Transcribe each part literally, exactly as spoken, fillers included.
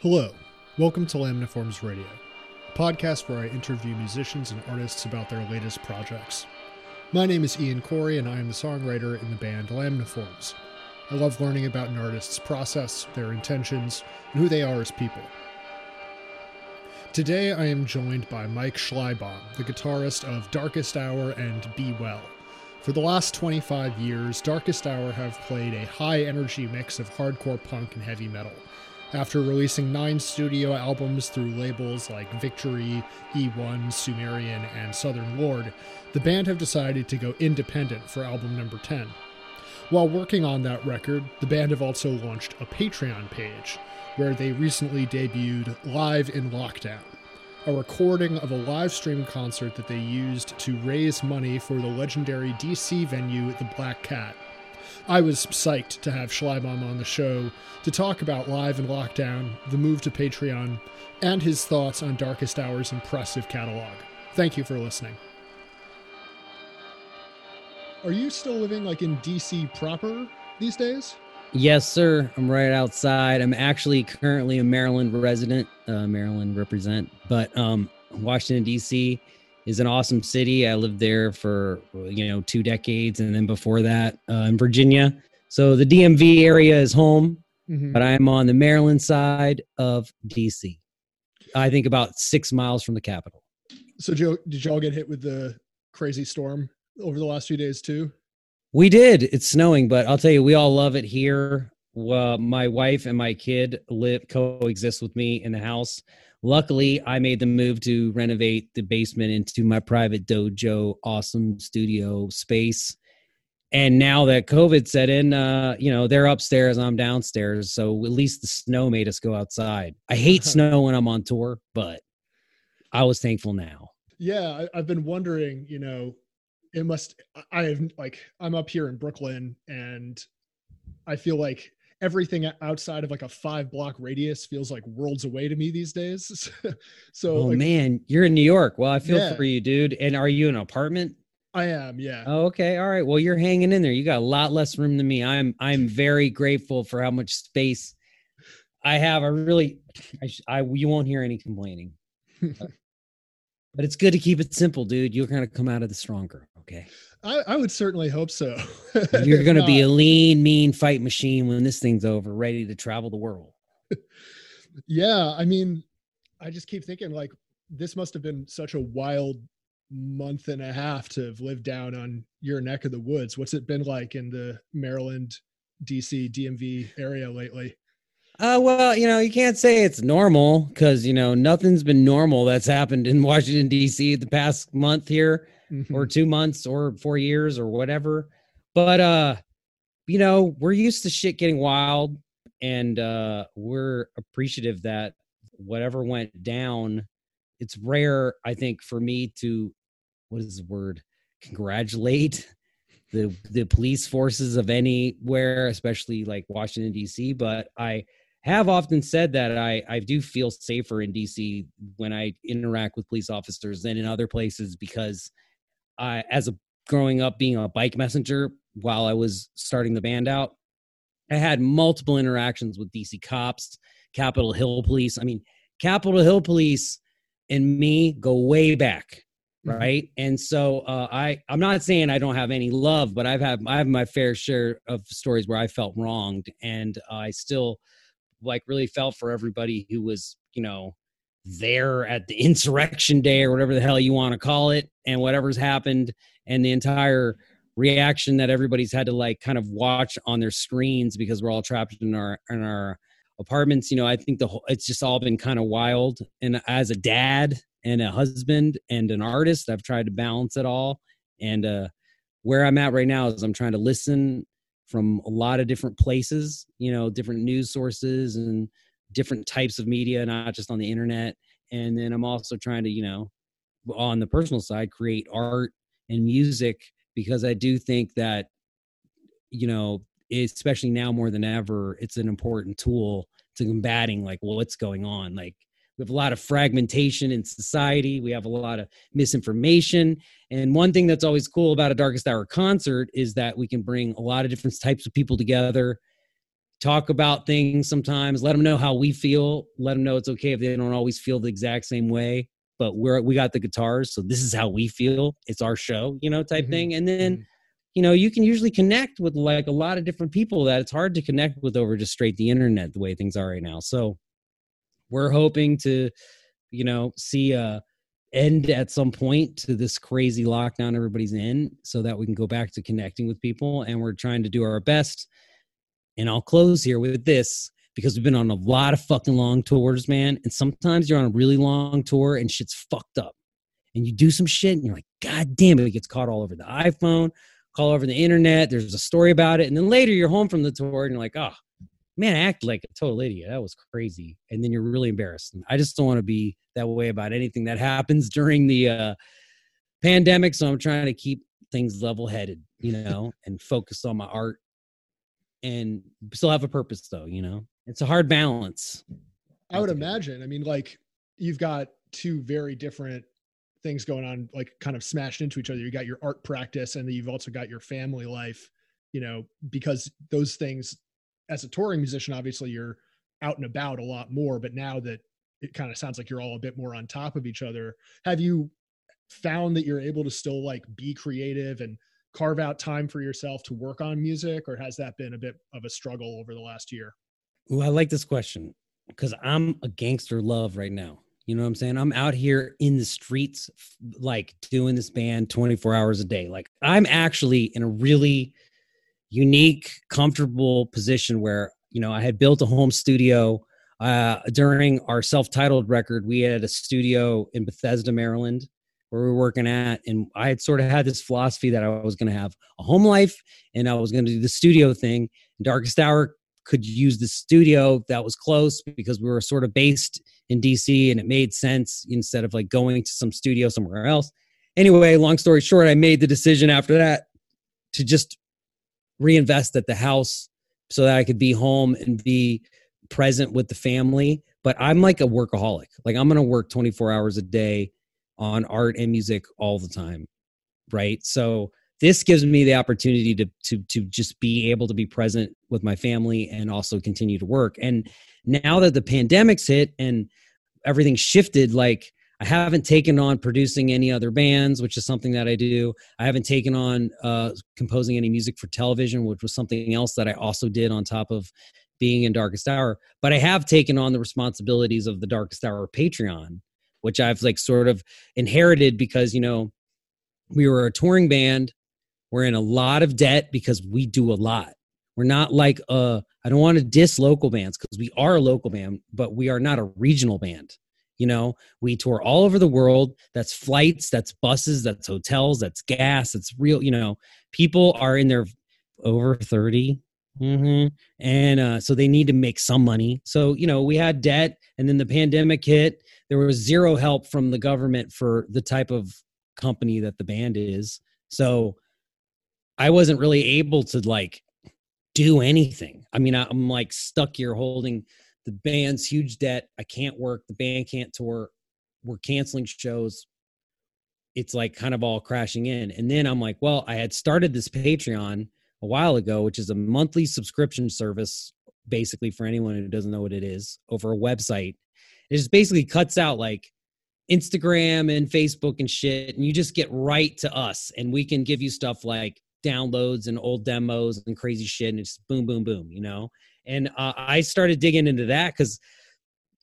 Hello, welcome to Laminiforms Radio, a podcast where I interview musicians and artists about their latest projects. My name is Ian Corey, and I am the songwriter in the band Laminiforms. I love learning about an artist's process, their intentions, and who they are as people. Today I am joined by Mike Schleibaum, the guitarist of Darkest Hour and Be Well. For the last twenty-five years, Darkest Hour have played a high-energy mix of hardcore punk and heavy metal. After releasing nine studio albums through labels like Victory, E one, Sumerian, and Southern Lord, the band have decided to go independent for album number ten. While working on that record, the band have also launched a Patreon page, where they recently debuted Live in Lockdown, a recording of a live stream concert that they used to raise money for the legendary D C venue The Black Cat. I was psyched to have Schleibaum on the show to talk about Live in Lockdown, the move to Patreon, and his thoughts on Darkest Hour's impressive catalog. Thank you for listening. Are you still living like in D C proper these days? Yes, sir. I'm right outside. I'm actually currently a Maryland resident, uh, Maryland represent, but um, Washington, D C is an awesome city. I lived there for, you know, two decades. And then before that uh, in Virginia. So the D M V area is home, mm-hmm. but I'm on the Maryland side of D C. I think about six miles from the Capitol. So Joe, did y'all get hit with the crazy storm over the last few days too? We did. It's snowing, but I'll tell you, we all love it here. Uh, my wife and my kid live coexist with me in the house. Luckily, I made the move to renovate the basement into my private dojo, awesome studio space. And now that COVID set in, uh, you know, they're upstairs, I'm downstairs. So at least the snow made us go outside. I hate snow when I'm on tour, but I was thankful now. Yeah, I, I've been wondering, you know, it must, I have like, I'm up here in Brooklyn and I feel like everything outside of like a five block radius feels like worlds away to me these days. so oh, like, man, you're in New York. Well, I feel yeah. for you, dude. And are you in an apartment? I am. Yeah. Oh, okay. All right. Well, you're hanging in there. You got a lot less room than me. I'm, I'm very grateful for how much space I have. I really, I, I you won't hear any complaining, but, but it's good to keep it simple, dude. You're going to come out of the stronger. Okay. I, I would certainly hope so. You're going to be a lean, mean fight machine when this thing's over, ready to travel the world. Yeah. I mean, I just keep thinking like this must have been such a wild month and a half to have lived down on your neck of the woods. What's it been like in the Maryland, D C, D M V area lately? Uh, well, you know, you can't say it's normal because, you know, nothing's been normal that's happened in Washington, D C the past month here. Mm-hmm. Or two months or four years or whatever. But, uh, you know, we're used to shit getting wild and uh, we're appreciative that whatever went down, it's rare, I think, for me to, what is the word, congratulate the the police forces of anywhere, especially like Washington, D C. But I have often said that I, I do feel safer in D C when I interact with police officers than in other places because I, as a growing up being a bike messenger while I was starting the band out, I had multiple interactions with D C cops, Capitol Hill police. I mean, Capitol Hill police and me go way back, right? Mm-hmm. And so uh, I, I'm not saying I don't have any love, but I've had I have my fair share of stories where I felt wronged, and I still like really felt for everybody who was, you know, there at the insurrection day or whatever the hell you want to call it and whatever's happened and the entire reaction that everybody's had to like kind of watch on their screens because we're all trapped in our, in our apartments. You know, I think the whole, it's just all been kind of wild. And as a dad and a husband and an artist, I've tried to balance it all. And uh, where I'm at right now is I'm trying to listen from a lot of different places, you know, different news sources and different types of media, not just on the internet. And then I'm also trying to, you know, on the personal side, create art and music, because I do think that, you know, especially now more than ever, it's an important tool to combating like, well, what's going on? Like we have a lot of fragmentation in society. We have a lot of misinformation. And one thing that's always cool about a Darkest Hour concert is that we can bring a lot of different types of people together talk about things sometimes, let them know how we feel, let them know it's okay if they don't always feel the exact same way, but we're, we got the guitars, so this is how we feel. It's our show, you know, type mm-hmm. thing. And then, you know, you can usually connect with like a lot of different people that it's hard to connect with over just straight the internet, the way things are right now. So we're hoping to, you know, see a end at some point to this crazy lockdown everybody's in so that we can go back to connecting with people. And we're trying to do our best. And I'll close here with this, because we've been on a lot of fucking long tours, man. And sometimes you're on a really long tour and shit's fucked up. And you do some shit and you're like, God damn it, it gets caught all over the iPhone, all over the internet. There's a story about it. And then later you're home from the tour and you're like, oh, man, I acted like a total idiot. That was crazy. And then you're really embarrassed. And I just don't want to be that way about anything that happens during the uh, pandemic. So I'm trying to keep things level-headed, you know, and focus on my art. And still have a purpose though, you know? It's a hard balance. I would imagine. I mean, like, you've got two very different things going on, like kind of smashed into each other. You got your art practice and then you've also got your family life, you know, because those things, as a touring musician, obviously you're out and about a lot more, but now that it kind of sounds like you're all a bit more on top of each other, have you found that you're able to still like be creative and carve out time for yourself to work on music, or has that been a bit of a struggle over the last year? Well, I like this question because I'm a gangster love right now. You know what I'm saying? I'm out here in the streets, like doing this band twenty-four hours a day. Like I'm actually in a really unique, comfortable position where, you know, I had built a home studio uh, during our self-titled record. We had a studio in Bethesda, Maryland, where we were working at. And I had sort of had this philosophy that I was going to have a home life and I was going to do the studio thing. Darkest Hour could use the studio that was close because we were sort of based in D C and it made sense instead of like going to some studio somewhere else. Anyway, long story short, I made the decision after that to just reinvest at the house so that I could be home and be present with the family. But I'm like a workaholic. Like I'm going to work twenty-four hours a day on art and music all the time. Right. So this gives me the opportunity to, to, to just be able to be present with my family and also continue to work. And now that the pandemic's hit and everything shifted, like I haven't taken on producing any other bands, which is something that I do. I haven't taken on uh, composing any music for television, which was something else that I also did on top of being in Darkest Hour. But I have taken on the responsibilities of the Darkest Hour Patreon, which I've like sort of inherited because, you know, we were a touring band. We're in a lot of debt because we do a lot. We're not like a, I don't want to diss local bands because we are a local band, but we are not a regional band. You know, we tour all over the world. That's flights, that's buses, that's hotels, that's gas, that's real, you know, people are in their over thirty. Mm-hmm. And uh, so they need to make some money. So, you know, we had debt and then the pandemic hit. There was zero help from the government for the type of company that the band is. So I wasn't really able to like do anything. I mean, I'm like stuck here holding the band's huge debt. I can't work. The band can't tour. We're canceling shows. It's like kind of all crashing in. And then I'm like, well, I had started this Patreon a while ago, which is a monthly subscription service, basically for anyone who doesn't know what it is, over a website. It just basically cuts out like Instagram and Facebook and shit. And you just get right to us and we can give you stuff like downloads and old demos and crazy shit, and it's boom, boom, boom, you know? And uh, I started digging into that because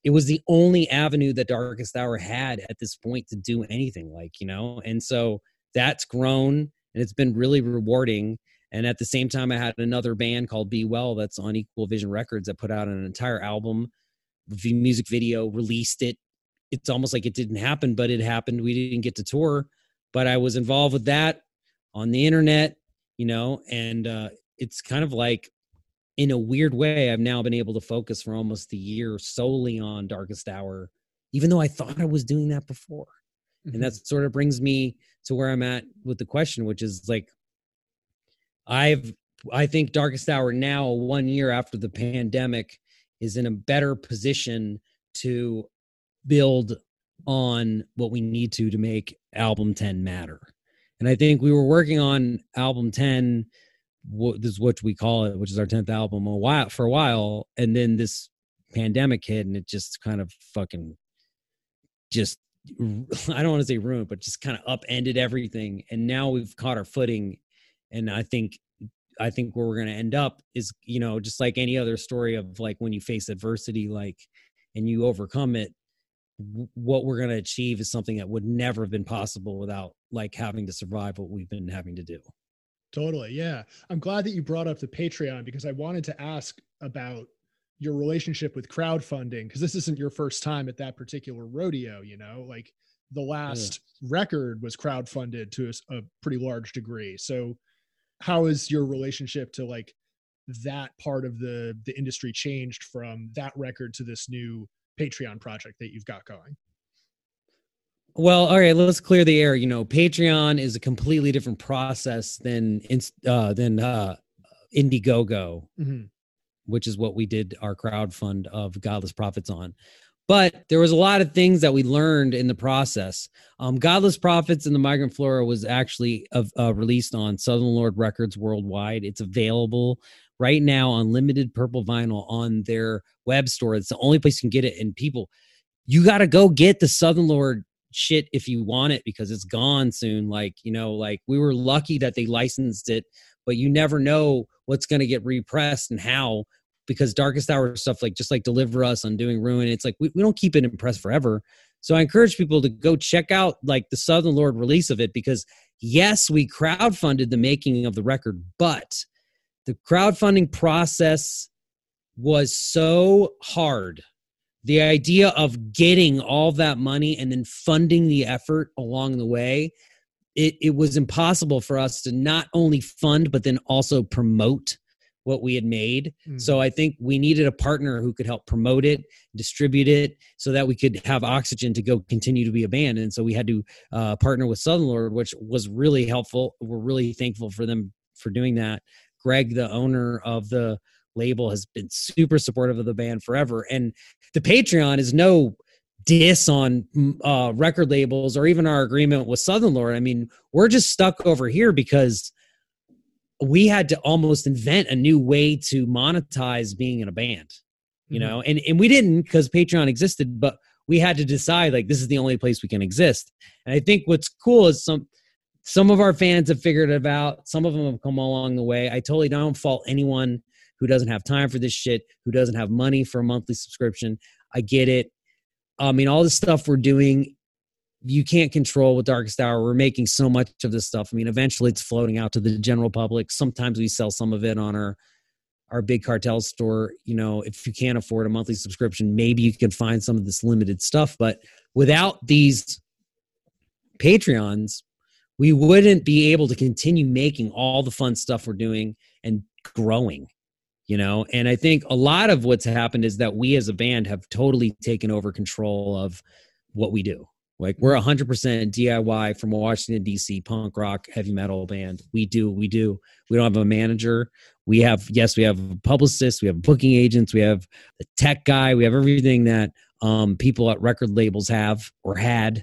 it was the only avenue that Darkest Hour had at this point to do anything, like, you know? And so that's grown and it's been really rewarding. And at the same time, I had another band called Be Well that's on Equal Vision Records that put out an entire album, music video, released it. It's almost like it didn't happen, but it happened. We didn't get to tour, but I was involved with that on the internet. You know, and uh, it's kind of like, in a weird way, I've now been able to focus for almost a year solely on Darkest Hour, even though I thought I was doing that before. Mm-hmm. And that sort of brings me to where I'm at with the question, which is like, I've, I think Darkest Hour now, one year after the pandemic, is in a better position to build on what we need to to make album ten matter. And I think we were working on album ten what this is what we call it, which is our tenth album, a while, for a while, and then this pandemic hit, and it just kind of fucking just, I don't want to say ruined, but just kind of upended everything. And now we've caught our footing, and I think I think where we're going to end up is, you know, just like any other story of like when you face adversity, like, and you overcome it, what we're going to achieve is something that would never have been possible without like having to survive what we've been having to do. Totally. Yeah. I'm glad that you brought up the Patreon, because I wanted to ask about your relationship with crowdfunding, because this isn't your first time at that particular rodeo, you know, like the last yeah. record was crowdfunded to a, a pretty large degree. So how is your relationship to like that part of the, the industry changed from that record to this new Patreon project that you've got going? Well, all right, let's clear the air. You know, Patreon is a completely different process than uh, than uh, Indiegogo, mm-hmm. which is what we did our crowdfund of Godless Prophets on. But there was a lot of things that we learned in the process. Um, Godless Prophets and the Migrant Flora was actually uh, uh, released on Southern Lord Records worldwide. It's available right now on limited purple vinyl on their web store. It's the only place you can get it. And people, you got to go get the Southern Lord shit if you want it, because it's gone soon. Like, you know, like we were lucky that they licensed it, but you never know what's going to get repressed and how. Because Darkest Hour stuff, like just like Deliver Us, Undoing Ruin, it's like we, we don't keep it in press forever. So I encourage people to go check out like the Southern Lord release of it, because yes, we crowdfunded the making of the record, but the crowdfunding process was so hard. The idea of getting all that money and then funding the effort along the way, it, it was impossible for us to not only fund, but then also promote what we had made. Mm. So I think we needed a partner who could help promote it, distribute it, so that we could have oxygen to go continue to be a band. And so we had to uh, partner with Southern Lord, which was really helpful. We're really thankful for them for doing that. Greg, the owner of the label, has been super supportive of the band forever. And the Patreon is no diss on uh, record labels or even our agreement with Southern Lord. I mean, we're just stuck over here because we had to almost invent a new way to monetize being in a band, you know, mm-hmm. and, and we didn't, because Patreon existed, but we had to decide like, this is the only place we can exist. And I think what's cool is some, some of our fans have figured it out. Some of them have come along the way. I totally don't fault anyone who doesn't have time for this shit, who doesn't have money for a monthly subscription. I get it. I mean, all the stuff we're doing, you can't control with Darkest Hour. We're making so much of this stuff. I mean, eventually it's floating out to the general public. Sometimes we sell some of it on our, our big cartel store. You know, if you can't afford a monthly subscription, maybe you can find some of this limited stuff. But without these Patreons, we wouldn't be able to continue making all the fun stuff we're doing and growing, you know? And I think a lot of what's happened is that we as a band have totally taken over control of what we do. Like we're one hundred percent D I Y from a Washington, D C punk rock, heavy metal band. We do what we do. We don't have a manager. We have, yes, we have publicists. We have booking agents. We have the tech guy. We have everything that um, people at record labels have or had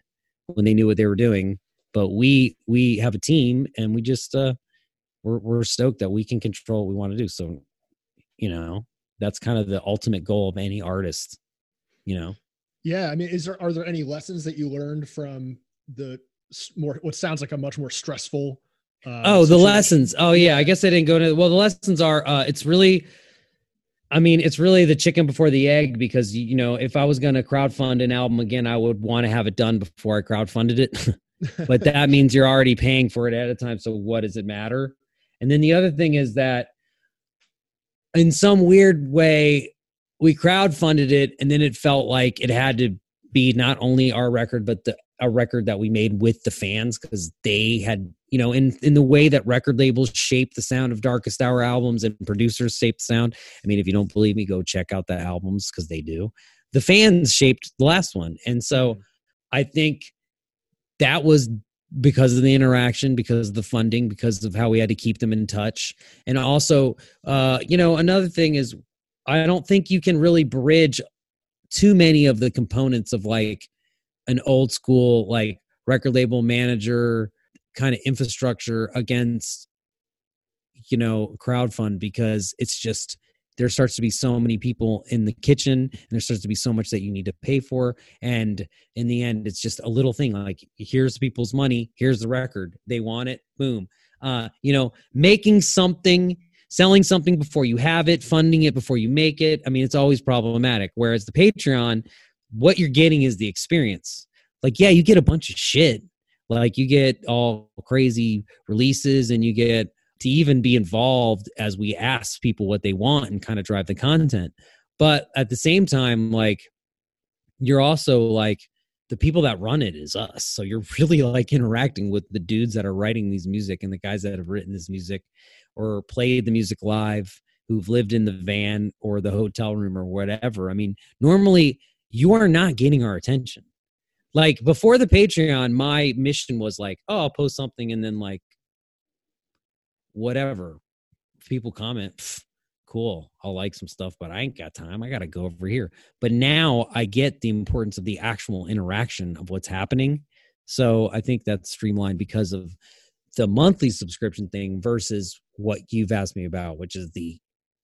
when they knew what they were doing. But we we have a team, and we just, uh, we're, we're stoked that we can control what we want to do. So, you know, that's kind of the ultimate goal of any artist, you know? Yeah. I mean, is there, are there any lessons that you learned from the more, what sounds like a much more stressful? Uh, oh, the situation? lessons. Oh yeah. I guess I didn't go into, well, the lessons are, uh, it's really, I mean, it's really the chicken before the egg, because, you know, if I was going to crowdfund an album again, I would want to have it done before I crowdfunded it, but that means you're already paying for it ahead of time. So what does it matter? And then the other thing is that in some weird way, we crowdfunded it, and then it felt like it had to be not only our record, but the, a record that we made with the fans, because they had, you know, in, in the way that record labels shape the sound of Darkest Hour albums and producers shape the sound. I mean, if you don't believe me, go check out the albums, because they do. The fans shaped the last one. And so I think that was because of the interaction, because of the funding, because of how we had to keep them in touch. And also, uh, you know, another thing is, I don't think you can really bridge too many of the components of like an old school, like record label manager kind of infrastructure against you know, crowdfund, because it's just, there starts to be so many people in the kitchen and there starts to be so much that you need to pay for. And in the end, it's just a little thing like, here's people's money. Here's the record. They want it. Boom. Uh, you know, making something, selling something before you have it, funding it before you make it. I mean, it's always problematic. Whereas the Patreon, what you're getting is the experience. Like, yeah, you get a bunch of shit. Like, you get all crazy releases and you get to even be involved as we ask people what they want and kind of drive the content. But at the same time, like, you're also like, the people that run it is us. So you're really like interacting with the dudes that are writing these music and the guys that have written this music or played the music live, who've lived in the van or the hotel room or whatever. I mean, normally you are not getting our attention. Like, before the Patreon, my mission was like, oh, I'll post something and then like, whatever. If people comment, pff, cool, I'll like some stuff, but I ain't got time. I got to go over here. But now I get the importance of the actual interaction of what's happening. So I think that's streamlined because of the monthly subscription thing versus what you've asked me about, which is the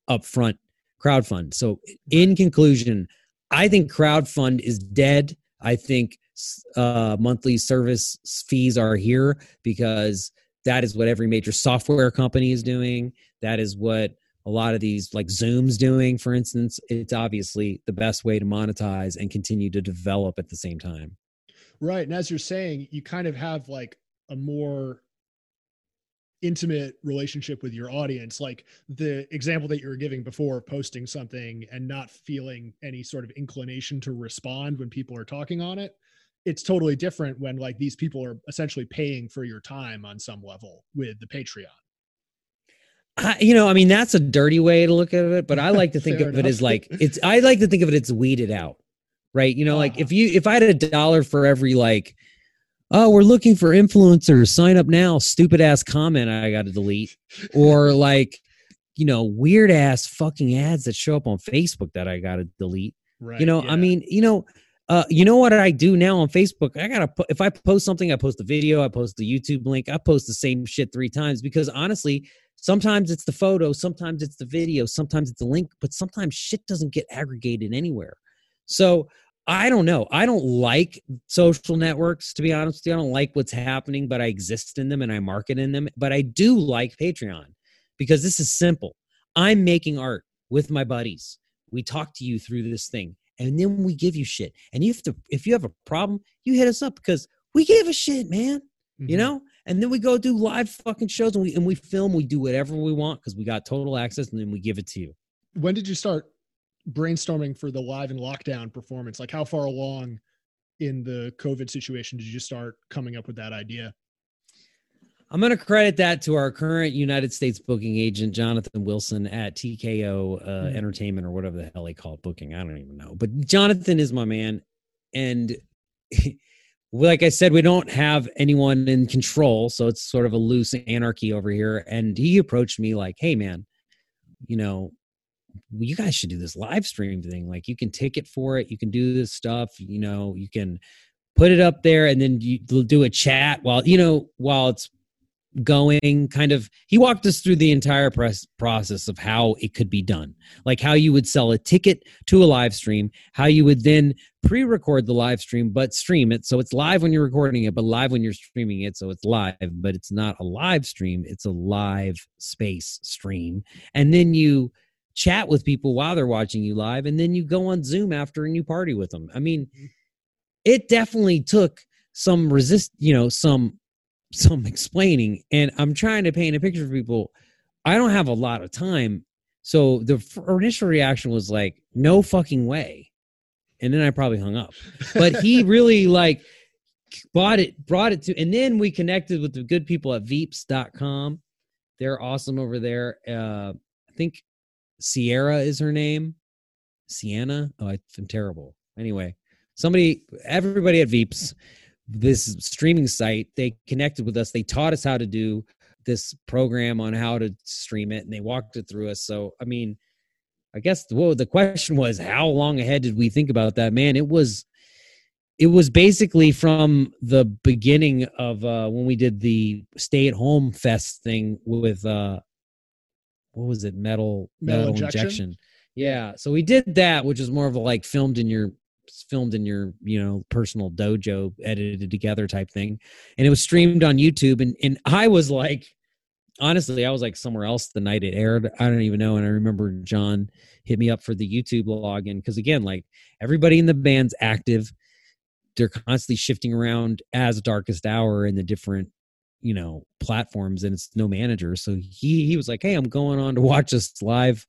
upfront crowdfund. So in conclusion, I think crowdfund is dead. I think uh, monthly service fees are here because that is what every major software company is doing. That is what a lot of these, like Zoom's doing, for instance. It's obviously the best way to monetize and continue to develop at the same time. Right. And as you're saying, you kind of have like a more intimate relationship with your audience. Like the example that you were giving before, posting something and not feeling any sort of inclination to respond when people are talking on it. It's totally different when like these people are essentially paying for your time on some level with the Patreon. I, you know, I mean, that's a dirty way to look at it, but I like to think of enough. It as like, it's, I like to think of it as weeded out, right? You know, uh-huh. like if you, if I had a dollar for every like, oh, we're looking for influencers, sign up now, stupid ass comment I got to delete, or like, you know, weird ass fucking ads that show up on Facebook that I got to delete. Right, you know, yeah. I mean, you know, Uh, you know what I do now on Facebook? I gotta po- if I post something, I post the video, I post the YouTube link, I post the same shit three times because honestly, sometimes it's the photo, sometimes it's the video, sometimes it's the link, but sometimes shit doesn't get aggregated anywhere. So I don't know. I don't like social networks, to be honest with you. I don't like what's happening, but I exist in them and I market in them. But I do like Patreon because this is simple. I'm making art with my buddies. We talk to you through this thing. And then we give you shit. And you have to, if you have a problem, you hit us up because we give a shit, man. Mm-hmm. You know? And then we go do live fucking shows and we and we film, we do whatever we want because we got total access and then we give it to you. When did you start brainstorming for the Live in Lockdown performance? Like, how far along in the COVID situation did you start coming up with that idea? I'm going to credit that to our current United States booking agent, Jonathan Wilson at T K O uh, mm-hmm. Entertainment or whatever the hell they call it, booking. I don't even know. But Jonathan is my man. And like I said, we don't have anyone in control. So it's sort of a loose anarchy over here. And he approached me like, hey, man, you know, you guys should do this live stream thing. Like, you can ticket for it. You can do this stuff. You know, you can put it up there and then you do a chat while, you know, while it's going kind of, he walked us through the entire press process of how it could be done, like how you would sell a ticket to a live stream, how you would then pre-record the live stream, but stream it. So it's live when you're recording it, but live when you're streaming it. So it's live, but it's not a live stream. It's a live space stream. And then you chat with people while they're watching you live. And then you go on Zoom after and you party with them. I mean, it definitely took some resist, you know, some some explaining, and I'm trying to paint a picture for people. I don't have a lot of time. So the initial reaction was like, no fucking way. And then I probably hung up, but he really like bought it, brought it to, and then we connected with the good people at veeps dot com. They're awesome over there. Uh, I think Sierra is her name. Sienna. Oh, I, I'm terrible. Anyway, somebody, everybody at Veeps, this streaming site, they connected with us. They taught us how to do this program on how to stream it, and they walked it through us. So, I mean, I guess whoa, the question was, how long ahead did we think about that? Man, it was, it was basically from the beginning of uh, when we did the stay-at-home fest thing with uh, what was it? Metal, metal, metal injection. injection. Yeah. So we did that, which is more of a like filmed in your, filmed in your, you know, personal dojo, edited together type thing. And it was streamed on YouTube. And, and I was like, honestly, I was like somewhere else the night it aired. I don't even know. And I remember John hit me up for the YouTube login. Cause again, like everybody in the band's active. They're constantly shifting around as Darkest Hour in the different, you know, platforms, and it's no manager. So he, he was like, hey, I'm going on to watch us live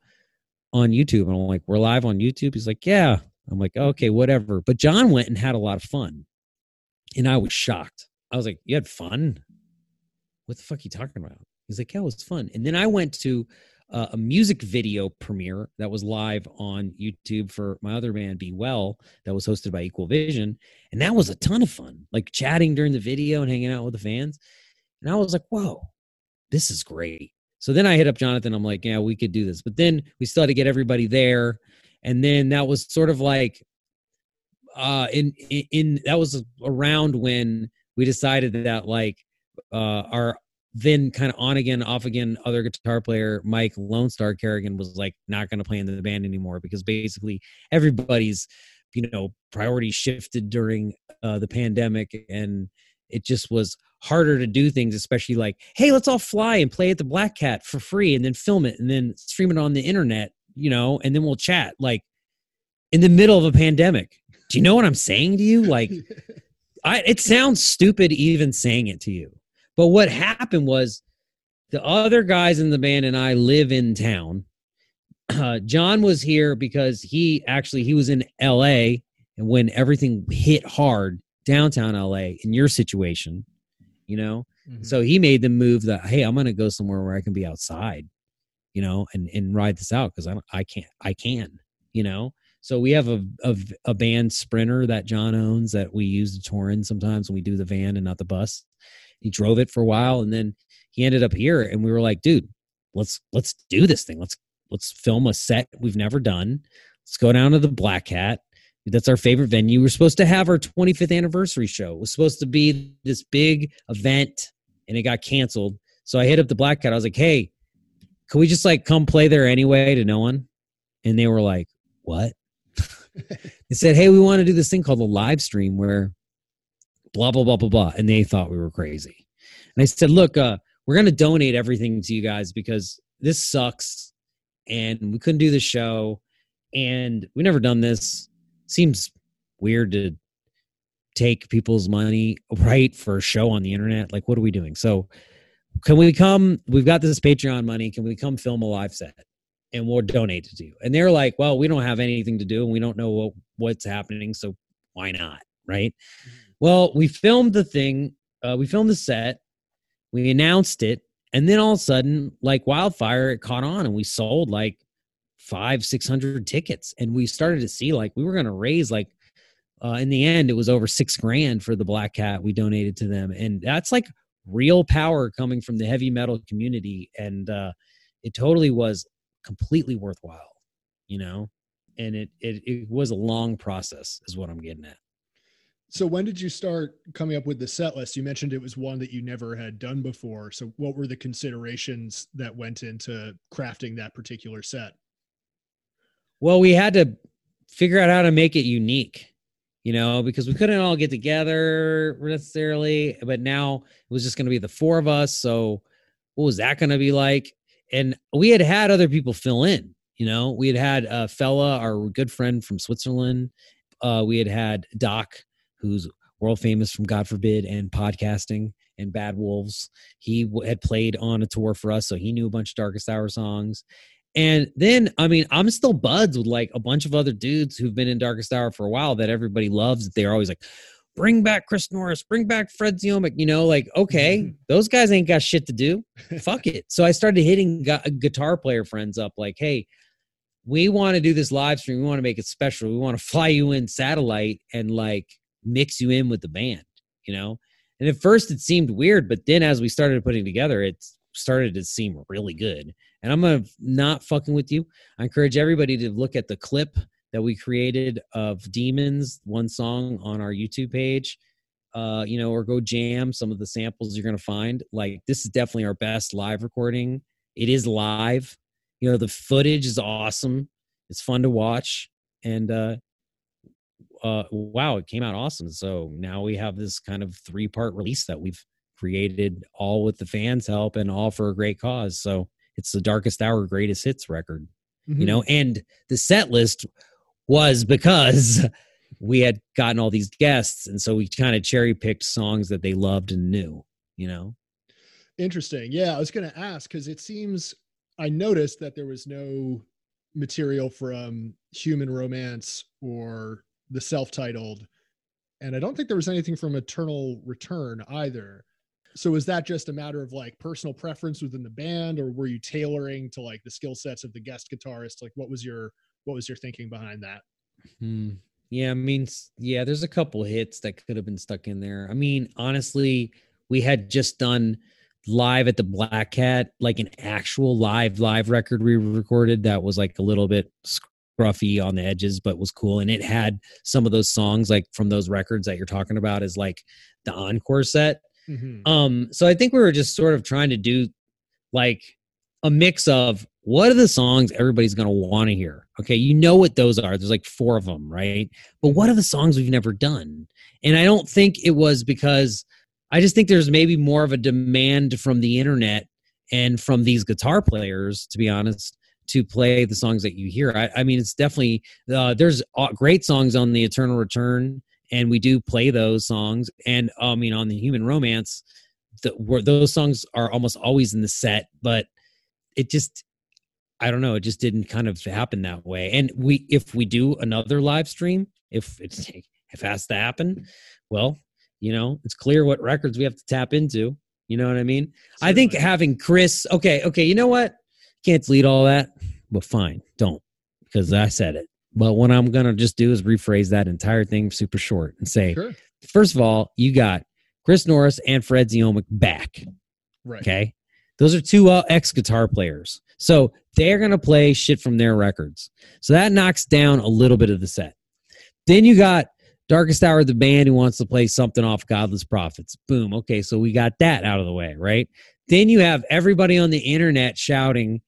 on YouTube. And I'm like, we're live on YouTube. He's like, yeah. I'm like, okay, whatever. But John went and had a lot of fun. And I was shocked. I was like, you had fun? What the fuck are you talking about? He's like, yeah, it was fun. And then I went to uh, a music video premiere that was live on YouTube for my other band, Be Well, that was hosted by Equal Vision. And that was a ton of fun, like chatting during the video and hanging out with the fans. And I was like, whoa, this is great. So then I hit up Jonathan. I'm like, yeah, we could do this. But then we still had to get everybody there. And then that was sort of like, uh, in, in, in that was around when we decided that like, uh, our then kind of on again, off again, other guitar player, Mike Lone Star Kerrigan, was like, not going to play in the band anymore, because basically everybody's, you know, priorities shifted during uh, the pandemic. And it just was harder to do things, especially like, hey, let's all fly and play at the Black Cat for free and then film it and then stream it on the internet, you know, and then we'll chat like in the middle of a pandemic. Do you know what I'm saying to you? Like, I, it sounds stupid even saying it to you. But what happened was the other guys in the band and I live in town. Uh, John was here because he actually, he was in L A and when everything hit hard, downtown L A in your situation, you know, mm-hmm. So he made the move that, hey, I'm going to go somewhere where I can be outside, you know, and, and ride this out. Cause I don't, I can't, I can, you know? So we have a, a, a band Sprinter that John owns that we use to tour in sometimes when we do the van and not the bus. He drove it for a while and then he ended up here and we were like, dude, let's, let's do this thing. Let's, let's film a set we've never done. Let's go down to the Black Cat. That's our favorite venue. We're supposed to have our twenty-fifth anniversary show. It was supposed to be this big event and it got canceled. So I hit up the Black Cat. I was like, hey, can we just like come play there anyway to no one? And they were like, what? They said, hey, we want to do this thing called a live stream where blah, blah, blah, blah, blah. And they thought we were crazy. And I said, look, uh, we're going to donate everything to you guys because this sucks. And we couldn't do the show. And we've never done this. Seems weird to take people's money, right, for a show on the internet. Like, what are we doing? So can we come, we've got this Patreon money. Can we come film a live set and we'll donate it to you? And they're like, well, we don't have anything to do and we don't know what, what's happening. So why not? Right. Well, we filmed the thing. Uh, we filmed the set. We announced it. And then all of a sudden, like wildfire, it caught on and we sold like five, six hundred tickets. And we started to see like we were going to raise like uh, in the end, it was over six grand for the Black Cat. We donated to them. And that's like real power coming from the heavy metal community. And uh, it totally was completely worthwhile, you know, and it, it, it was a long process is what I'm getting at. So when did you start coming up with the set list? You mentioned it was one that you never had done before. So what were the considerations that went into crafting that particular set? Well, we had to figure out how to make it unique, you know, because we couldn't all get together necessarily, but now it was just going to be the four of us. So what was that going to be like? And we had had other people fill in, you know, we had had a fella, our good friend from Switzerland. Uh, we had had Doc, who's world famous from God Forbid and podcasting and Bad Wolves. He had played on a tour for us. So he knew a bunch of Darkest Hour songs. And then, I mean, I'm still buds with like a bunch of other dudes who've been in Darkest Hour for a while that everybody loves. They're always like, bring back Chris Norris, bring back Fred Ziomek, you know, like, okay, mm-hmm. Those guys ain't got shit to do. Fuck it. So I started hitting gu- guitar player friends up like, hey, we want to do this live stream. We want to make it special. We want to fly you in satellite and like mix you in with the band, you know? And at first it seemed weird, but then as we started putting together, it's started to seem really good. And I'm gonna not fucking with you. I encourage everybody to look at the clip that we created of Demons, one song on our YouTube page, uh, you know, or go jam some of the samples you're gonna find. Like, this is definitely our best live recording. It is live. You know, the footage is awesome. It's fun to watch. And uh, uh, wow, it came out awesome. So now we have this kind of three-part release that we've created, all with the fans' help and all for a great cause. So it's the Darkest Hour Greatest Hits record, mm-hmm. you know, and the set list was because we had gotten all these guests. And so we kind of cherry picked songs that they loved and knew, you know? Interesting. Yeah. I was going to ask, cause it seems, I noticed that there was no material from Human Romance or the self-titled, and I don't think there was anything from Eternal Return either. So is that just a matter of like personal preference within the band, or were you tailoring to like the skill sets of the guest guitarist? Like what was your, what was your thinking behind that? Hmm. Yeah. I mean, yeah, there's a couple hits that could have been stuck in there. I mean, honestly, we had just done live at the Black Cat, like an actual live, live record we recorded that was like a little bit scruffy on the edges, but was cool. And it had some of those songs like from those records that you're talking about as like the encore set. Mm-hmm. Um, so I think we were just sort of trying to do like a mix of what are the songs everybody's going to want to hear? Okay. You know what those are. There's like four of them, right? But what are the songs we've never done? And I don't think it was because I just think there's maybe more of a demand from the internet and from these guitar players, to be honest, to play the songs that you hear. I, I mean, it's definitely, uh, there's great songs on the Eternal Return, and we do play those songs. And I mean, on the Human Romance, the, where those songs are almost always in the set, but it just, I don't know, it just didn't kind of happen that way. And we, if we do another live stream, if it's, if has to happen, well, you know, it's clear what records we have to tap into. You know what I mean? Certainly. I think having Chris, okay, okay, you know what? Can't delete all that, but fine, don't, because I said it. But what I'm going to just do is rephrase that entire thing super short and say, sure. First of all, you got Chris Norris and Fred Ziomek back. Right. Okay. Those are two uh, ex-guitar players. So they're going to play shit from their records. So that knocks down a little bit of the set. Then you got Darkest Hour, the band, who wants to play something off Godless Prophets. Boom. Okay. So we got that out of the way, right? Then you have everybody on the internet shouting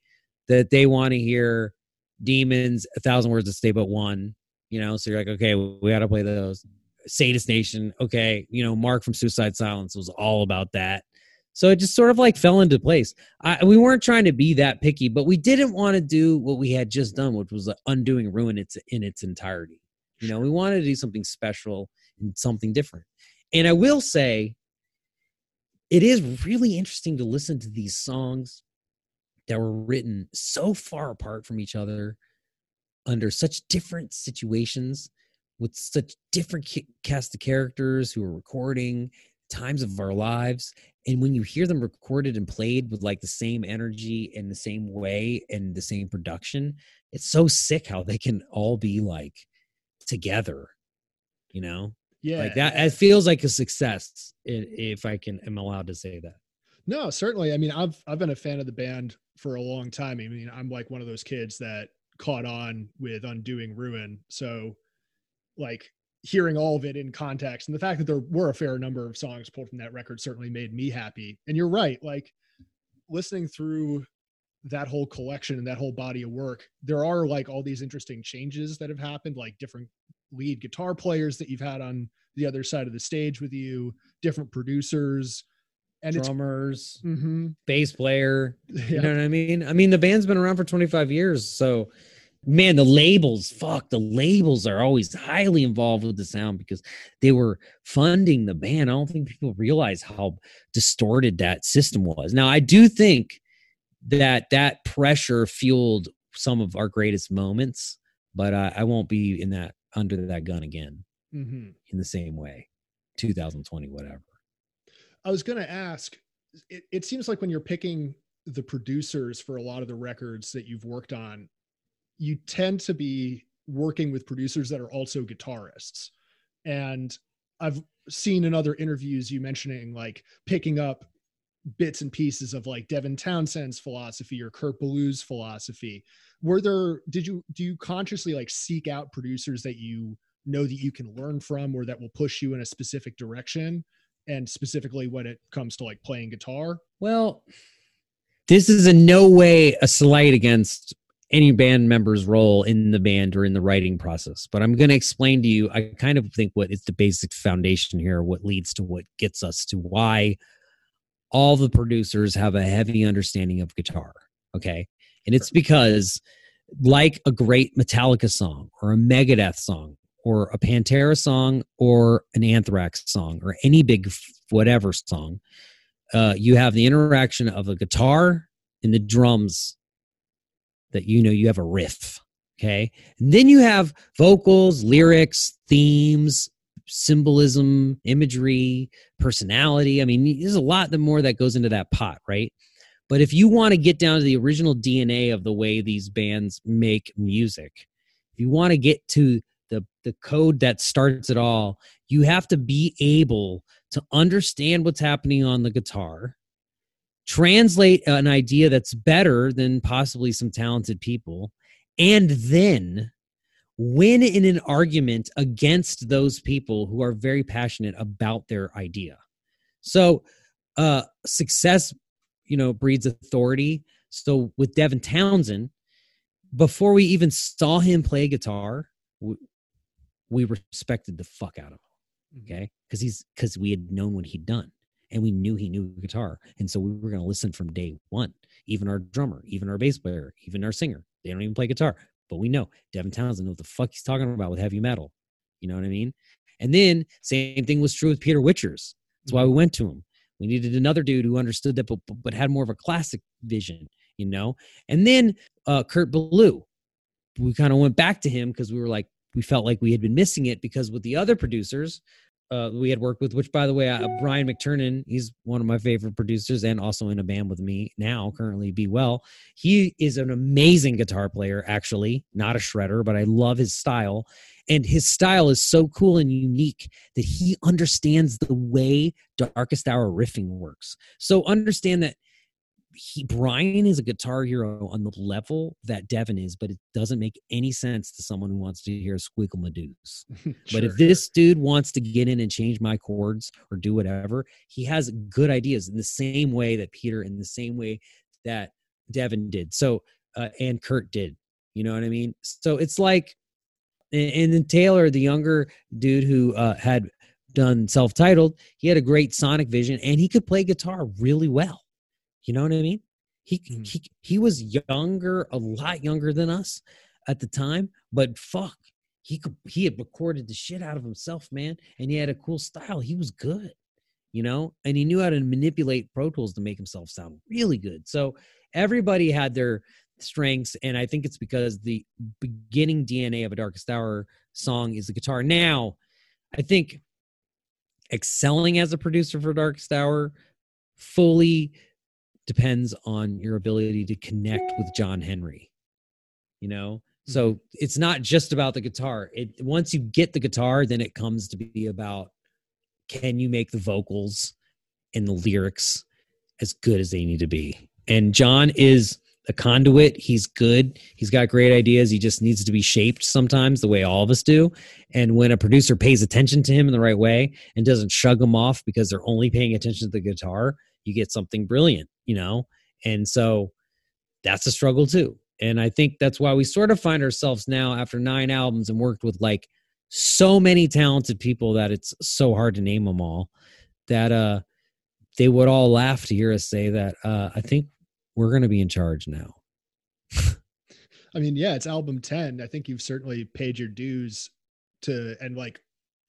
that they want to hear Demons, A Thousand Words That Stay But One, you know, so you're like, okay, we got to play those. Sadist Nation, okay, you know, Mark from Suicide Silence was all about that. So it just sort of like fell into place. I, we weren't trying to be that picky, but we didn't want to do what we had just done, which was Undoing Ruin it's in its entirety. You know, we wanted to do something special and something different. And I will say, it is really interesting to listen to these songs that were written so far apart from each other under such different situations with such different cast of characters who are recording times of our lives. And when you hear them recorded and played with like the same energy and the same way and the same production, it's so sick how they can all be like together, you know? Yeah. Like that, it feels like a success, if I can, am allowed to say that. No, certainly. I mean, I've, I've been a fan of the band for a long time. I mean, I'm like one of those kids that caught on with Undoing Ruin. So like hearing all of it in context, and the fact that there were a fair number of songs pulled from that record certainly made me happy. And you're right. Like listening through that whole collection and that whole body of work, there are like all these interesting changes that have happened, like different lead guitar players that you've had on the other side of the stage with you, different producers, and drummers, mm-hmm. bass player, yeah. You know what I mean? I mean, the band's been around for twenty-five years. So man, the labels, fuck the labels are always highly involved with the sound because they were funding the band. I don't think people realize how distorted that system was. Now I do think that that pressure fueled some of our greatest moments, but uh, I won't be in that under that gun again mm-hmm. in the same way, two thousand twenty, whatever. I was going to ask, it, it seems like when you're picking the producers for a lot of the records that you've worked on, you tend to be working with producers that are also guitarists. And I've seen in other interviews you mentioning like picking up bits and pieces of like Devin Townsend's philosophy or Kurt Ballou's philosophy. Were there, did you, do you consciously like seek out producers that you know that you can learn from or that will push you in a specific direction? And specifically when it comes to like playing guitar? Well, this is in no way a slight against any band member's role in the band or in the writing process. But I'm going to explain to you, I kind of think what is the basic foundation here, what leads to what gets us to why all the producers have a heavy understanding of guitar. Okay. And it's because, like a great Metallica song or a Megadeth song or a Pantera song or an Anthrax song or any big whatever song, uh, you have the interaction of a guitar and the drums that, you know, you have a riff. Okay. And then you have vocals, lyrics, themes, symbolism, imagery, personality. I mean, there's a lot more that goes into that pot, right? But if you want to get down to the original D N A of the way these bands make music, if you want to get to the, the code that starts it all, you have to be able to understand what's happening on the guitar, translate an idea that's better than possibly some talented people, and then win in an argument against those people who are very passionate about their idea. So uh, success, you know, breeds authority. So with Devin Townsend, before we even saw him play guitar, we, we respected the fuck out of him, okay? Because he's because we had known what he'd done. And we knew he knew guitar. And so we were going to listen from day one. Even our drummer, even our bass player, even our singer. They don't even play guitar. But we know Devin Townsend knows what the fuck he's talking about with heavy metal. You know what I mean? And then same thing was true with Peter Witchers. That's why we went to him. We needed another dude who understood that, but, but had more of a classic vision, you know? And then uh, Kurt Ballou. We kind of went back to him because we were like, we felt like we had been missing it, because with the other producers Uh, we had worked with, which, by the way, uh, Brian McTernan, he's one of my favorite producers and also in a band with me now, currently Be Well. He is an amazing guitar player, actually, not a shredder, but I love his style. And his style is so cool and unique that he understands the way Darkest Hour riffing works. So understand that he, Brian is a guitar hero on the level that Devin is, but it doesn't make any sense to someone who wants to hear squeakle madoos. Sure. But if this dude wants to get in and change my chords or do whatever, he has good ideas in the same way that Peter, in the same way that Devin did. So, uh, and Kurt did, you know what I mean? So it's like, and, and then Taylor, the younger dude who uh, had done self-titled, he had a great sonic vision and he could play guitar really well. You know what I mean? He, mm. he he was younger, a lot younger than us at the time, but fuck, he could, he had recorded the shit out of himself, man, and he had a cool style. He was good, you know, and he knew how to manipulate Pro Tools to make himself sound really good. So everybody had their strengths, and I think it's because the beginning D N A of a Darkest Hour song is the guitar. Now, I think excelling as a producer for Darkest Hour fully depends on your ability to connect with John Henry, you know? So it's not just about the guitar. It, once you get the guitar, then it comes to be about, can you make the vocals and the lyrics as good as they need to be? And John is a conduit. He's good. He's got great ideas. He just needs to be shaped sometimes the way all of us do. And when a producer pays attention to him in the right way and doesn't shrug him off because they're only paying attention to the guitar, you get something brilliant, you know? And so that's a struggle too. And I think that's why we sort of find ourselves now after nine albums and worked with like so many talented people that it's so hard to name them all, that uh, they would all laugh to hear us say that uh, I think we're going to be in charge now. I mean, yeah, it's album ten. I think you've certainly paid your dues to, and like,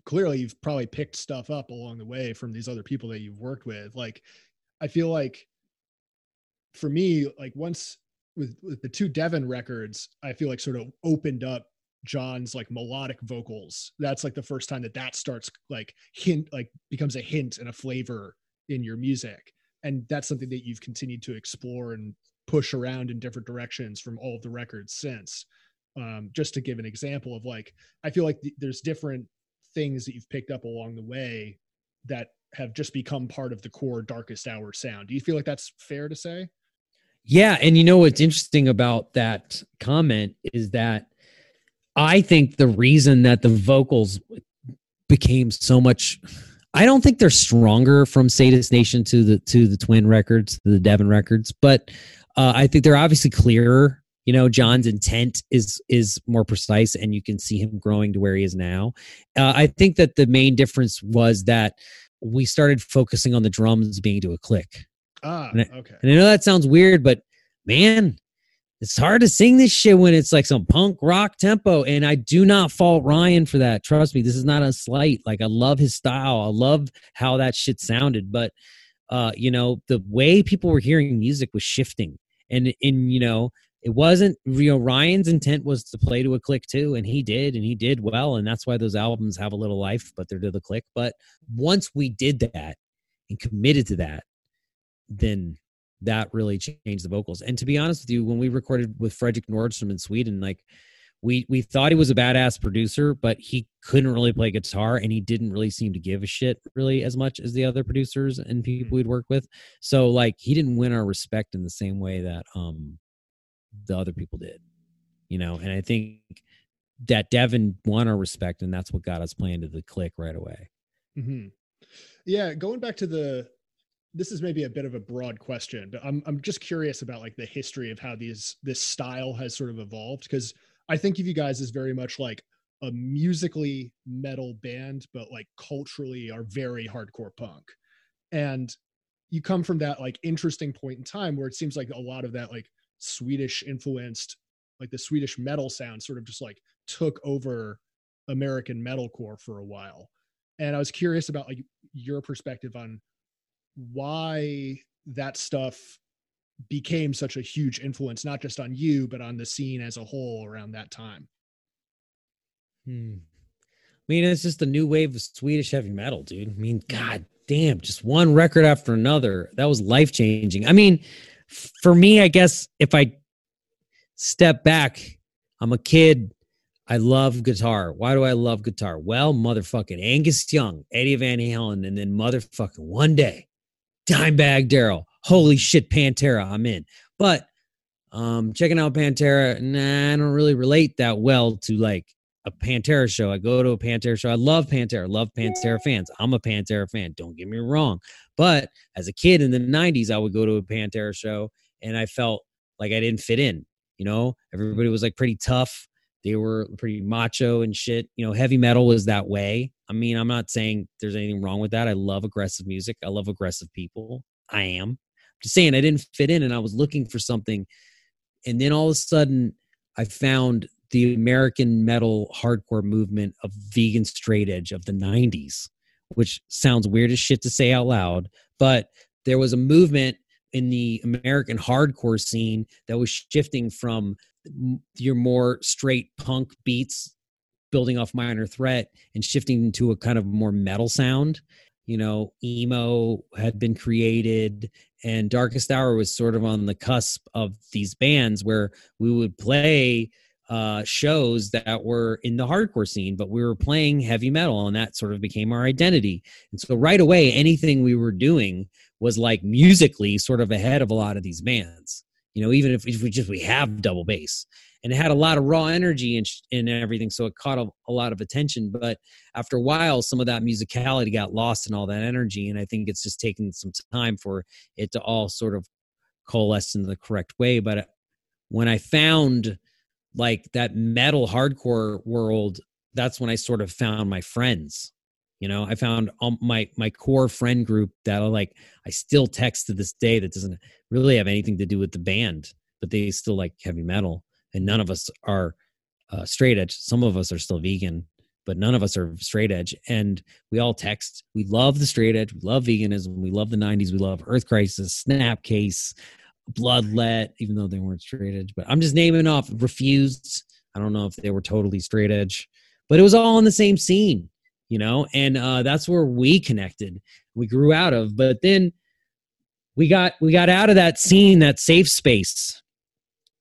clearly you've probably picked stuff up along the way from these other people that you've worked with. Like, I feel like for me, like once with, with the two Devin records, I feel like sort of opened up John's like melodic vocals. That's like the first time that that starts like hint, like becomes a hint and a flavor in your music. And that's something that you've continued to explore and push around in different directions from all of the records since. Um, just to give an example of like, I feel like th- there's different things that you've picked up along the way that have just become part of the core Darkest Hour sound. Do you feel like that's fair to say? Yeah. And you know, what's interesting about that comment is that I think the reason that the vocals became so much, I don't think they're stronger from Sadist Nation to the to the Twin records, to the Devin records, but uh, I think they're obviously clearer. You know, John's intent is is more precise, and you can see him growing to where he is now. Uh, I think that the main difference was that we started focusing on the drums being to a click. Ah, and I, okay. And I know that sounds weird, but man, it's hard to sing this shit when it's like some punk rock tempo. And I do not fault Ryan for that. Trust me, this is not a slight. Like, I love his style. I love how that shit sounded. But, uh, you know, the way people were hearing music was shifting. And, and you know, it wasn't, you know, Ryan's intent was to play to a click too. And he did, and he did well. And that's why those albums have a little life, but they're to the click. But once we did that and committed to that, then that really changed the vocals. And to be honest with you, when we recorded with Fredrik Nordström in Sweden, like we, we thought he was a badass producer, but he couldn't really play guitar, and he didn't really seem to give a shit really as much as the other producers and people we'd work with. So like, he didn't win our respect in the same way that um the other people did, you know? And I think that Devin won our respect, and that's what got us playing to the click right away. Mm-hmm. Yeah. Going back to the, this is maybe a bit of a broad question, but I'm I'm just curious about like the history of how these this style has sort of evolved, because I think of you guys as very much like a musically metal band, but like culturally are very hardcore punk. And you come from that like interesting point in time where it seems like a lot of that like Swedish influenced, like the Swedish metal sound sort of just like took over American metalcore for a while. And I was curious about like your perspective on why that stuff became such a huge influence, not just on you, but on the scene as a whole around that time. Hmm. I mean, it's just the new wave of Swedish heavy metal, dude. I mean, God damn, just one record after another. That was life-changing. I mean, for me, I guess if I step back, I'm a kid. I love guitar. Why do I love guitar? Well, motherfucking Angus Young, Eddie Van Halen, and then motherfucking one day, Dimebag Darrell. Holy shit, Pantera, I'm in. But um, checking out Pantera, nah, I don't really relate that well to like a Pantera show. I go to a Pantera show. I love Pantera. Love Pantera fans. I'm a Pantera fan. Don't get me wrong. But as a kid in the nineties, I would go to a Pantera show, and I felt like I didn't fit in. You know, everybody was like pretty tough. They were pretty macho and shit. You know, heavy metal was that way. I mean, I'm not saying there's anything wrong with that. I love aggressive music. I love aggressive people. I am. I'm just saying I didn't fit in, and I was looking for something. And then all of a sudden, I found the American metal hardcore movement of vegan straight edge of the nineties, which sounds weird as shit to say out loud. But there was a movement in the American hardcore scene that was shifting from your more straight punk beats building off Minor Threat and shifting into a kind of more metal sound. You know, emo had been created, and Darkest Hour was sort of on the cusp of these bands where we would play uh, shows that were in the hardcore scene, but we were playing heavy metal, and that sort of became our identity. And so right away, anything we were doing was like musically sort of ahead of a lot of these bands. You know, even if we just, we have double bass, and it had a lot of raw energy and, and everything. So it caught a, a lot of attention, but after a while, some of that musicality got lost in all that energy. And I think it's just taken some time for it to all sort of coalesce in the correct way. But when I found like that metal hardcore world, that's when I sort of found my friends. You know, I found my my core friend group that I like. I still text to this day that doesn't really have anything to do with the band, but they still like heavy metal. And none of us are uh, straight edge. Some of us are still vegan, but none of us are straight edge. And we all text. We love the straight edge. We love veganism. We love the nineties. We love Earth Crisis, Snapcase, Bloodlet, even though they weren't straight edge. But I'm just naming off. Refused. I don't know if they were totally straight edge, but it was all in the same scene. You know, and uh, that's where we connected, we grew out of. But then we got we got out of that scene, that safe space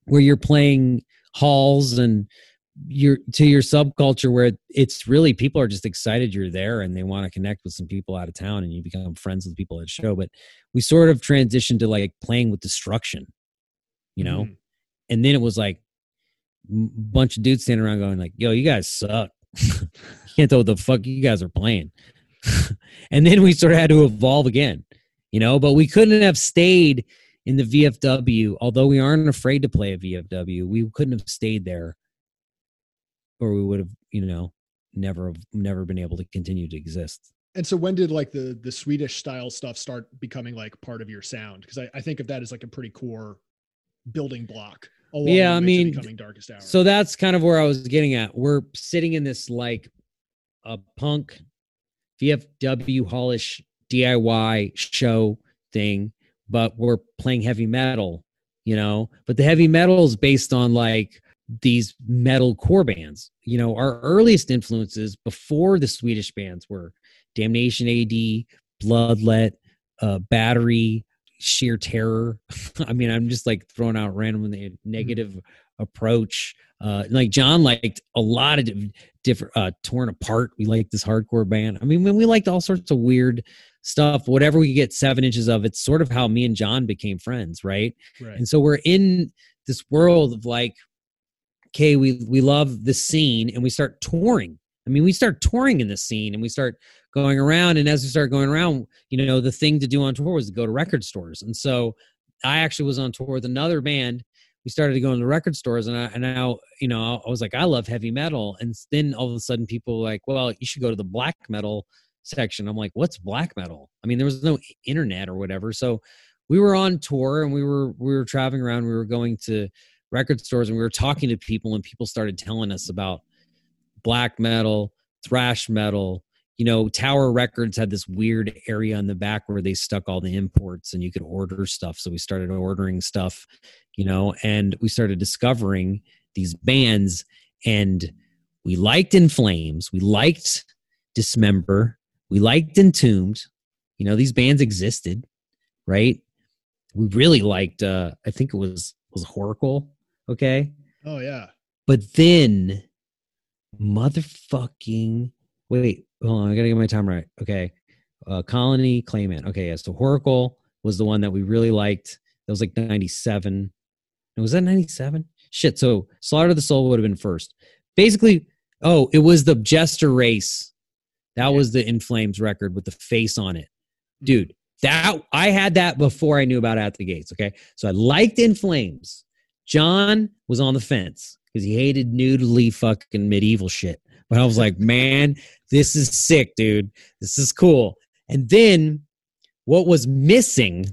where you're playing halls and you're to your subculture where it's really people are just excited you're there and they want to connect with some people out of town, and you become friends with people at the show. But we sort of transitioned to like playing with destruction, you know, mm-hmm. And then it was like a bunch of dudes standing around going like, yo, you guys suck. Can't tell what the fuck you guys are playing. And then we sort of had to evolve again, you know, but we couldn't have stayed in the V F W, although we aren't afraid to play a V F W. We couldn't have stayed there, or we would have, you know, never, never been able to continue to exist. And so when did like the, the Swedish style stuff start becoming like part of your sound? Cause I, I think of that as like a pretty core building block. Yeah. I mean, Darkest Hour. So that's kind of where I was getting at. We're sitting in this, like a punk V F W Hallish D I Y show thing, but we're playing heavy metal, you know, but the heavy metal is based on like these metal core bands. You know, our earliest influences before the Swedish bands were Damnation A D, Bloodlet, uh, Battery, Sheer Terror. I mean, I'm just like throwing out randomly negative mm-hmm. approach. Uh, like John liked a lot of different, uh, Torn Apart. We liked this hardcore band. I mean, when we liked all sorts of weird stuff, whatever we get seven inches of, it's sort of how me and John became friends. Right. right. And so we're in this world of like, okay, we, we love the scene, and we start touring. I mean, we start touring in the scene, and we start going around. And as we start going around, you know, the thing to do on tour was to go to record stores. And so I actually was on tour with another band. We started to go into record stores, and I, and now, you know, I was like, I love heavy metal. And then all of a sudden people were like, well, you should go to the black metal section. I'm like, what's black metal? I mean, there was no internet or whatever. So we were on tour, and we were, we were traveling around. We were going to record stores, and we were talking to people, and people started telling us about black metal, thrash metal. You know, Tower Records had this weird area in the back where they stuck all the imports, and you could order stuff. So we started ordering stuff, you know, and we started discovering these bands, and we liked In Flames. We liked Dismember. We liked Entombed. You know, these bands existed, right? We really liked, uh, I think it was, was Horacle. Okay. Oh yeah. But then motherfucking, wait, hold on, I gotta get my time right. Okay. Uh, Colony, Clayman. Okay. Yeah. So Horacle was the one that we really liked. That was like ninety-seven. And was that ninety-seven? Shit. So Slaughter of the Soul would have been first. Basically. Oh, it was the Jester Race. That was the In Flames record with the face on it. Dude, that I had that before I knew about Out the Gates. Okay. So I liked In Flames. John was on the fence because he hated noodly fucking medieval shit. But I was like, man, this is sick, dude. This is cool. And then what was missing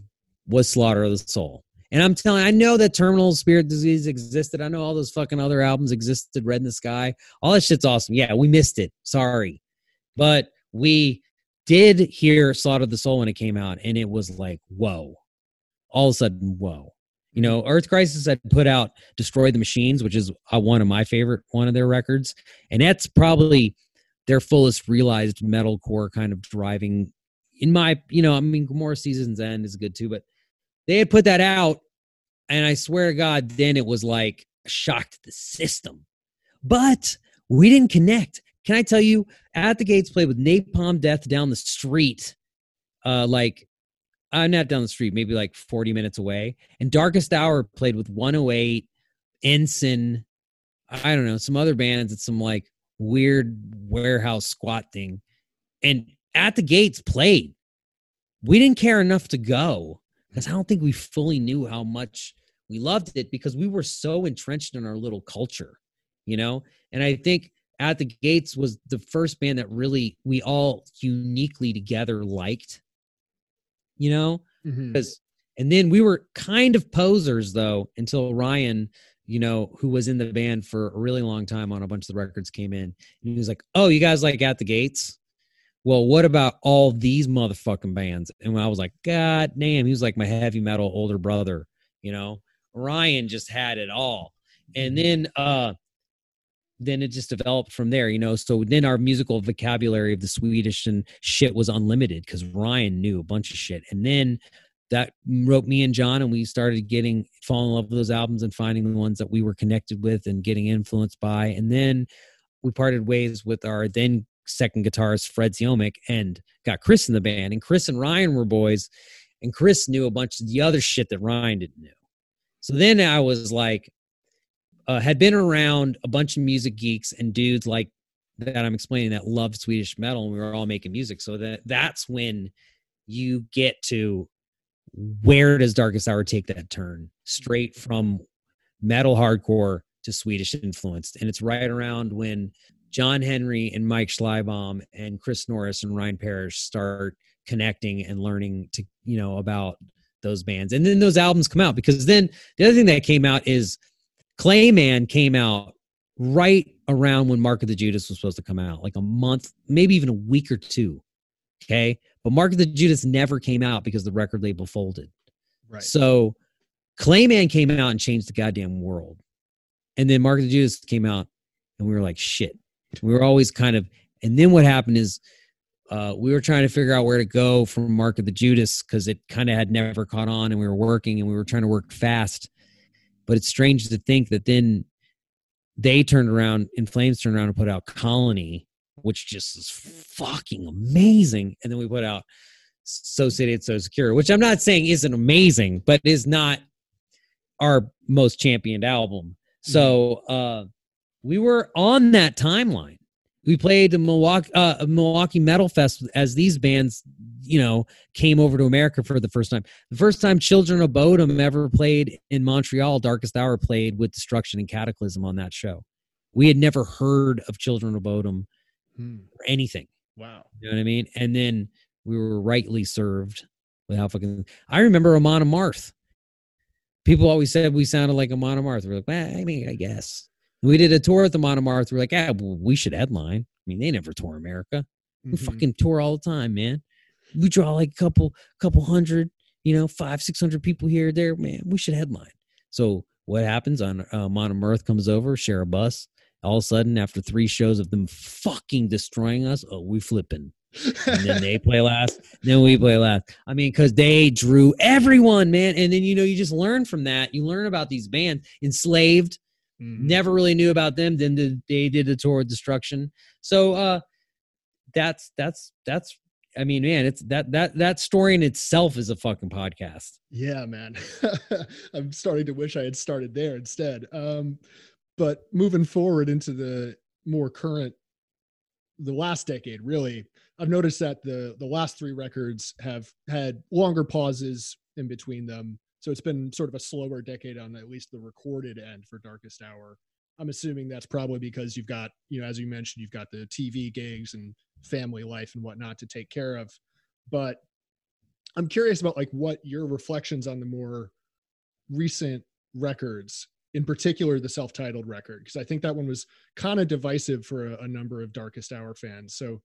was Slaughter of the Soul. And I'm telling you, I know that Terminal Spirit Disease existed. I know all those fucking other albums existed, Red in the Sky. All that shit's awesome. Yeah, we missed it. Sorry. But we did hear Slaughter of the Soul when it came out, and it was like, whoa. All of a sudden, whoa. You know, Earth Crisis had put out Destroy the Machines, which is one of my favorite, one of their records. And that's probably their fullest realized metalcore kind of driving. In my, you know, I mean, more Season's End is good too, but they had put that out, and I swear to God, then it was like a shock to the system. But we didn't connect. Can I tell you, Out the Gates played with Napalm Death down the street, uh, like, uh, not down the street, maybe like forty minutes away. And Darkest Hour played with one oh eight, Ensign, I don't know, some other bands at some like weird warehouse squat thing. And At the Gates played. We didn't care enough to go because I don't think we fully knew how much we loved it because we were so entrenched in our little culture, you know? And I think At the Gates was the first band that really we all uniquely together liked, you know? Mm-hmm. Because, and then we were kind of posers though, until Ryan, you know, who was in the band for a really long time on a bunch of the records came in, and he was like, oh, you guys like At the Gates? Well, what about all these motherfucking bands? And when I was like, God damn, he was like my heavy metal older brother, you know, Ryan just had it all. And then, uh, then it just developed from there, you know? So then our musical vocabulary of the Swedish and shit was unlimited because Ryan knew a bunch of shit. And then that wrote me and John, and we started getting, falling in love with those albums and finding the ones that we were connected with and getting influenced by. And then we parted ways with our then second guitarist Fred Ziomek and got Chris in the band, and Chris and Ryan were boys, and Chris knew a bunch of the other shit that Ryan didn't know. So then I was like, uh, had been around a bunch of music geeks and dudes like that I'm explaining that loved Swedish metal, and we were all making music. So that that's when you get to, where does Darkest Hour take that turn? Straight from metal hardcore to Swedish influenced. And it's right around when John Henry and Mike Schleibaum and Chris Norris and Ryan Parrish start connecting and learning to, you know, about those bands. And then those albums come out, because then the other thing that came out is Clayman came out right around when Mark of the Judas was supposed to come out, like a month, maybe even a week or two. Okay. But Mark of the Judas never came out because the record label folded. Right. So Clayman came out and changed the goddamn world. And then Mark of the Judas came out and we were like, shit. We were always kind of, and then what happened is uh, we were trying to figure out where to go from Mark of the Judas, because it kind of had never caught on, and we were working and we were trying to work fast. But it's strange to think that then they turned around, In Flames turned around and put out Colony, which just is fucking amazing. And then we put out So City and So Secure, which I'm not saying isn't amazing, but is not our most championed album. So uh, we were on that timeline. We played the Milwaukee, uh, Milwaukee Metal Fest as these bands, you know, came over to America for the first time. The first time Children of Bodom ever played in Montreal, Darkest Hour played with Destruction and Cataclysm on that show. We had never heard of Children of Bodom hmm. or anything. Wow. You know what I mean? And then we were rightly served with how fucking... I remember Amon Amarth. People always said we sounded like Amon Amarth. We're like, well, I mean, I guess. We did a tour with Amon Amarth. We're like, ah, well, we should headline. I mean, they never tour America. We mm-hmm. fucking tour all the time, man. We draw like a couple, couple hundred, you know, five, six hundred people here, there, man. We should headline. So what happens? On uh, Amon Amarth comes over, share a bus. All of a sudden, after three shows of them fucking destroying us, oh, we flipping. And then they play last, then we play last. I mean, because they drew everyone, man. And then, you know, you just learn from that. You learn about these bands. Enslaved, mm-hmm. never really knew about them. Then they did a tour of Destruction. So uh, that's that's that's. I mean, man, it's that that that story in itself is a fucking podcast. Yeah, man. I'm starting to wish I had started there instead. Um, but moving forward into the more current, the last decade, really. I've noticed that the the last three records have had longer pauses in between them. So it's been sort of a slower decade on at least the recorded end for Darkest Hour. I'm assuming that's probably because you've got, you know, as you mentioned, you've got the T V gigs and family life and whatnot to take care of. But I'm curious about like what your reflections on the more recent records, in particular the self-titled record, because I think that one was kind of divisive for a, a number of Darkest Hour fans. So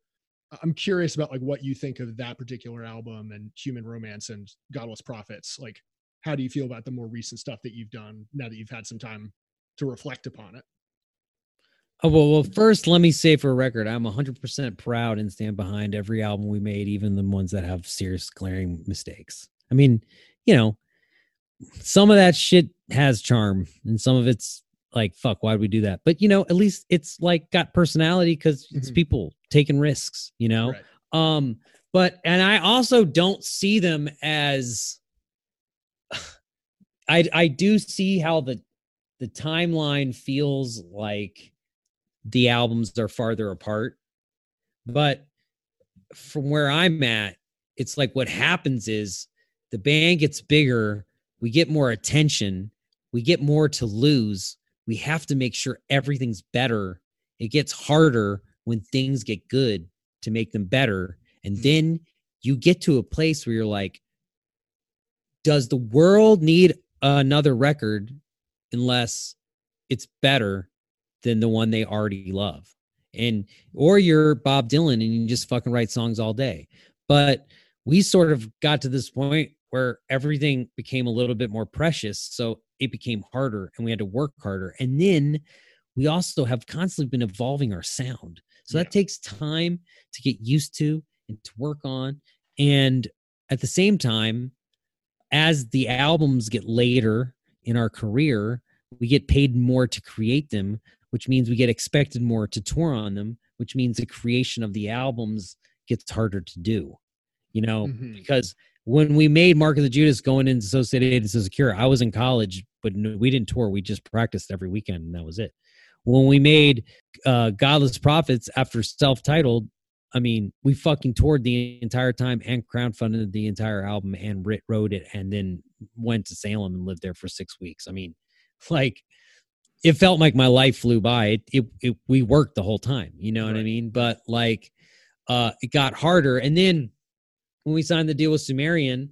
I'm curious about like what you think of that particular album and Human Romance and Godless Prophets. Like, how do you feel about the more recent stuff that you've done now that you've had some time to reflect upon it? Oh, well, well first, let me say for a record, I'm one hundred percent proud and stand behind every album we made, even the ones that have serious glaring mistakes. I mean, you know, some of that shit has charm and some of it's like, fuck, why'd we do that? But, you know, at least it's like got personality because it's mm-hmm. people taking risks, you know? Right. Um, but, and I also don't see them as, I I do see how the, the timeline feels like the albums are farther apart, but from where I'm at, it's like what happens is the band gets bigger. We get more attention. We get more to lose. We have to make sure everything's better. It gets harder when things get good to make them better. And then you get to a place where you're like, does the world need another record unless it's better than the one they already love? And, or you're Bob Dylan and you just fucking write songs all day. But we sort of got to this point where everything became a little bit more precious. So it became harder and we had to work harder. And then we also have constantly been evolving our sound. So yeah. that takes time to get used to and to work on. And at the same time, as the albums get later in our career, we get paid more to create them, which means we get expected more to tour on them, which means the creation of the albums gets harder to do, you know, mm-hmm. because when we made Mark of the Judas going into So City and So Secure, I was in college, but we didn't tour. We just practiced every weekend and that was it. When we made uh, Godless Prophets after self-titled, I mean, we fucking toured the entire time and crowdfunded the entire album and writ- wrote it and then went to Salem and lived there for six weeks. I mean, like, it felt like my life flew by. It, it, it we worked the whole time, you know what right. I mean? But like, uh, it got harder. And then when we signed the deal with Sumerian,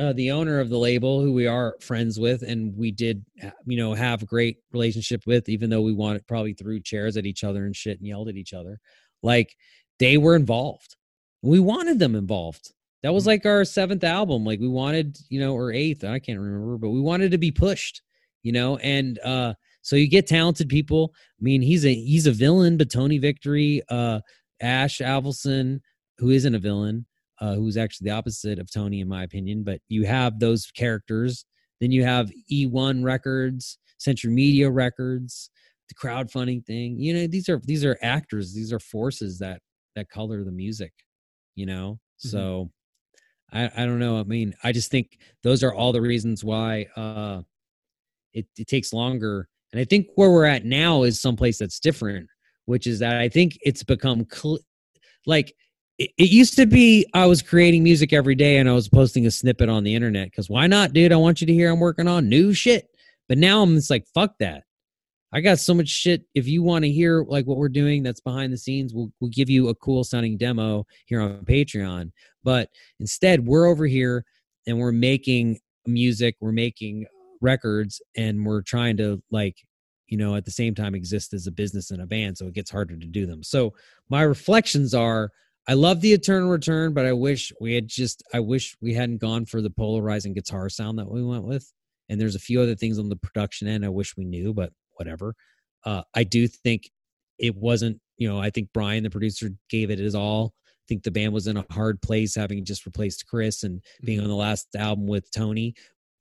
uh, the owner of the label, who we are friends with, and we did, you know, have a great relationship with, even though we wanted probably threw chairs at each other and shit and yelled at each other, like, they were involved. We wanted them involved. That was like our seventh album. Like we wanted, you know, or eighth, I can't remember, but we wanted to be pushed, you know? And, uh, so you get talented people. I mean, he's a, he's a villain, but Tony Victory, uh, Ash Alvelson, who isn't a villain, uh, who's actually the opposite of Tony in my opinion, but you have those characters. Then you have E one Records, Century Media Records, the crowdfunding thing. You know, these are, these are actors. These are forces that, that color the music, you know? Mm-hmm. So I, I don't know. I mean, I just think those are all the reasons why uh, it, it takes longer. And I think where we're at now is someplace that's different, which is that I think it's become cl- like it, it used to be I was creating music every day and I was posting a snippet on the internet because why not, dude? I want you to hear I'm working on new shit. But now I'm just like, fuck that. I got so much shit. If you want to hear like what we're doing that's behind the scenes, we'll, we'll give you a cool sounding demo here on Patreon. But instead, we're over here and we're making music, we're making records, and we're trying to like, you know, at the same time exist as a business and a band, so it gets harder to do them. So my reflections are, I love the Eternal Return, but I wish we had just, I wish we hadn't gone for the polarizing guitar sound that we went with. And there's a few other things on the production end I wish we knew, but whatever. Uh, I do think it wasn't, you know, I think Brian, the producer, gave it his all. I think the band was in a hard place having just replaced Chris and being on the last album with Tony,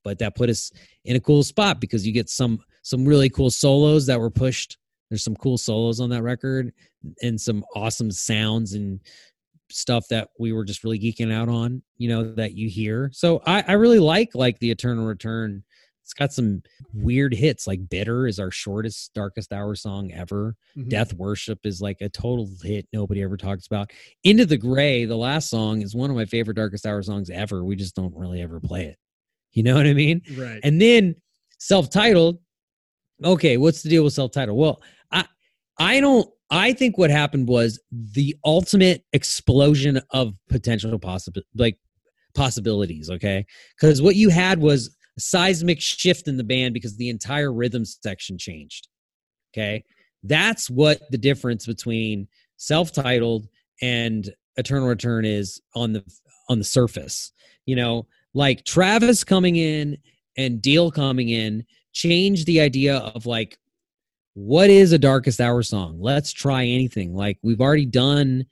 but that put us in a cool spot because you get some, some really cool solos that were pushed. There's some cool solos on that record and some awesome sounds and stuff that we were just really geeking out on, you know, that you hear. So I, I really like, like the Eternal Return. It's got some weird hits, like Bitter is our shortest Darkest Hour song ever. Mm-hmm. Death Worship is like a total hit nobody ever talks about. Into the Gray, the last song, is one of my favorite Darkest Hour songs ever. We just don't really ever play it. You know what I mean? Right. And then self-titled. Okay, what's the deal with self-titled? Well, I I don't I think what happened was the ultimate explosion of potential possible like possibilities, okay? Because what you had was seismic shift in the band because the entire rhythm section changed. Okay. That's what the difference between self-titled and Eternal Return is on the, on the surface, you know, like Travis coming in and Deal coming in changed the idea of like, what is a Darkest Hour song? Let's try anything. Like we've already done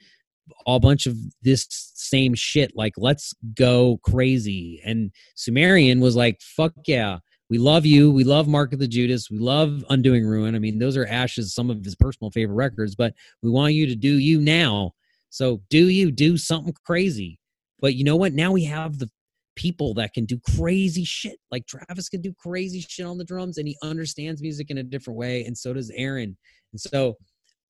a bunch of this same shit, like let's go crazy. And Sumerian was like, fuck yeah, we love you, we love Mark of the Judas, we love Undoing Ruin. I mean, those are Ash's, some of his personal favorite records, but we want you to do you now. So do you, do something crazy. But you know what? Now we have the people that can do crazy shit. Like Travis can do crazy shit on the drums and he understands music in a different way, and so does Aaron. And so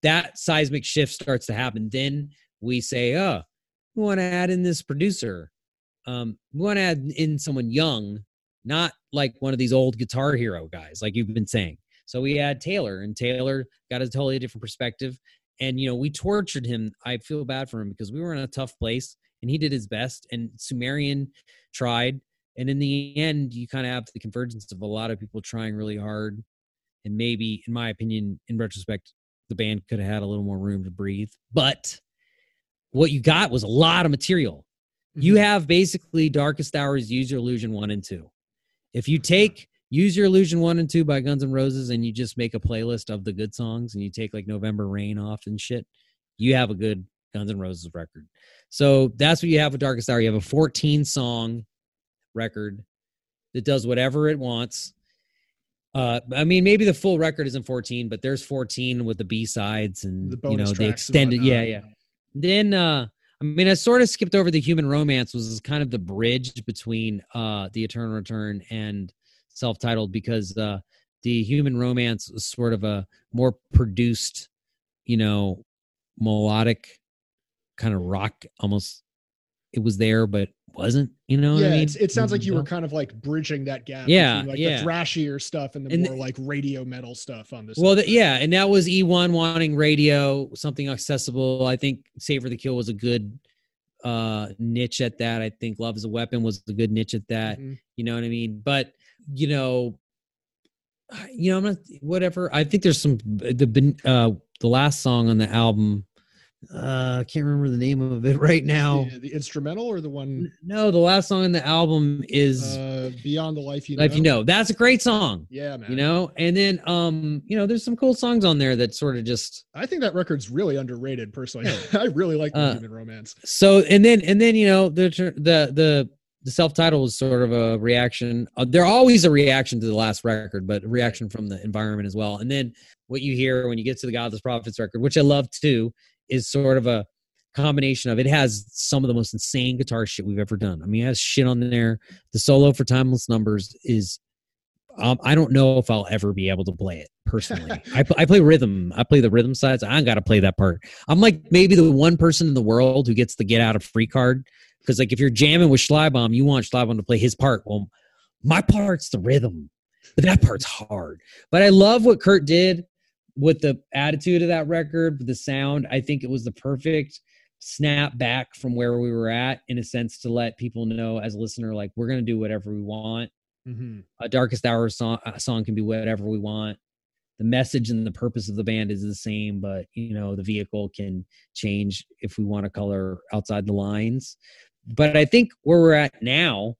that seismic shift starts to happen. Then we say, oh, we want to add in this producer. Um, we want to add in someone young, not like one of these old Guitar Hero guys, like you've been saying. So we add Taylor, and Taylor got a totally different perspective. And, you know, we tortured him. I feel bad for him because we were in a tough place, and he did his best, and Sumerian tried. And in the end, you kind of have the convergence of a lot of people trying really hard. And maybe, in my opinion, in retrospect, the band could have had a little more room to breathe. But what you got was a lot of material. Mm-hmm. You have basically Darkest Hour's Use Your Illusion one and two. If you take Use Your Illusion one and two by Guns N' Roses and you just make a playlist of the good songs and you take like November Rain off and shit, you have a good Guns N' Roses record. So that's what you have with Darkest Hour. You have a fourteen-song record that does whatever it wants. Uh, I mean, maybe the full record isn't fourteen, but there's fourteen with the B-sides and, the you know, they extended. Yeah, yeah. Then, uh, I mean, I sort of skipped over the Human Romance, was kind of the bridge between uh, the Eternal Return and self-titled because uh, the Human Romance was sort of a more produced, you know, melodic kind of rock. Almost it was there, but wasn't, you know yeah, what I mean? It sounds like you were kind of like bridging that gap yeah, between like yeah. the thrashier stuff and the and more the, like radio metal stuff on this. Well, the, yeah. And that was E one wanting radio, something accessible. I think Savor the Kill was a good uh, niche at that. I think Love is a Weapon was a good niche at that. Mm-hmm. You know what I mean? But, you know, you know, I'm not, whatever. I think there's some, the, uh, the last song on the album, uh I can't remember the name of it right now. The, the instrumental or the one? No, the last song in the album is uh, Beyond the Life You Life Know. You know. That's a great song. Yeah, man. You know, and then um, you know, there's some cool songs on there that sort of just. I think that record's really underrated, personally. I really like the uh, Human Romance. So and then and then you know the the the the self-title is sort of a reaction. Uh, they're always a reaction to the last record, but a reaction from the environment as well. And then what you hear when you get to the Godless Prophets record, which I love too, is sort of a combination of, it has some of the most insane guitar shit we've ever done. I mean, it has shit on there. The solo for Timeless Numbers is, um, I don't know if I'll ever be able to play it personally. I, I play rhythm. I play the rhythm sides. I got to play that part. I'm like maybe the one person in the world who gets the get out of free card. Cause like if you're jamming with Schleibaum, you want Schleibaum to play his part. Well, my part's the rhythm, but that part's hard. But I love what Kurt did with the attitude of that record, with the sound. I think it was the perfect snap back from where we were at, in a sense, to let people know as a listener, like, we're going to do whatever we want. Mm-hmm. A Darkest Hour song, a song can be whatever we want. The message and the purpose of the band is the same, but, you know, the vehicle can change if we want to color outside the lines. But I think where we're at now,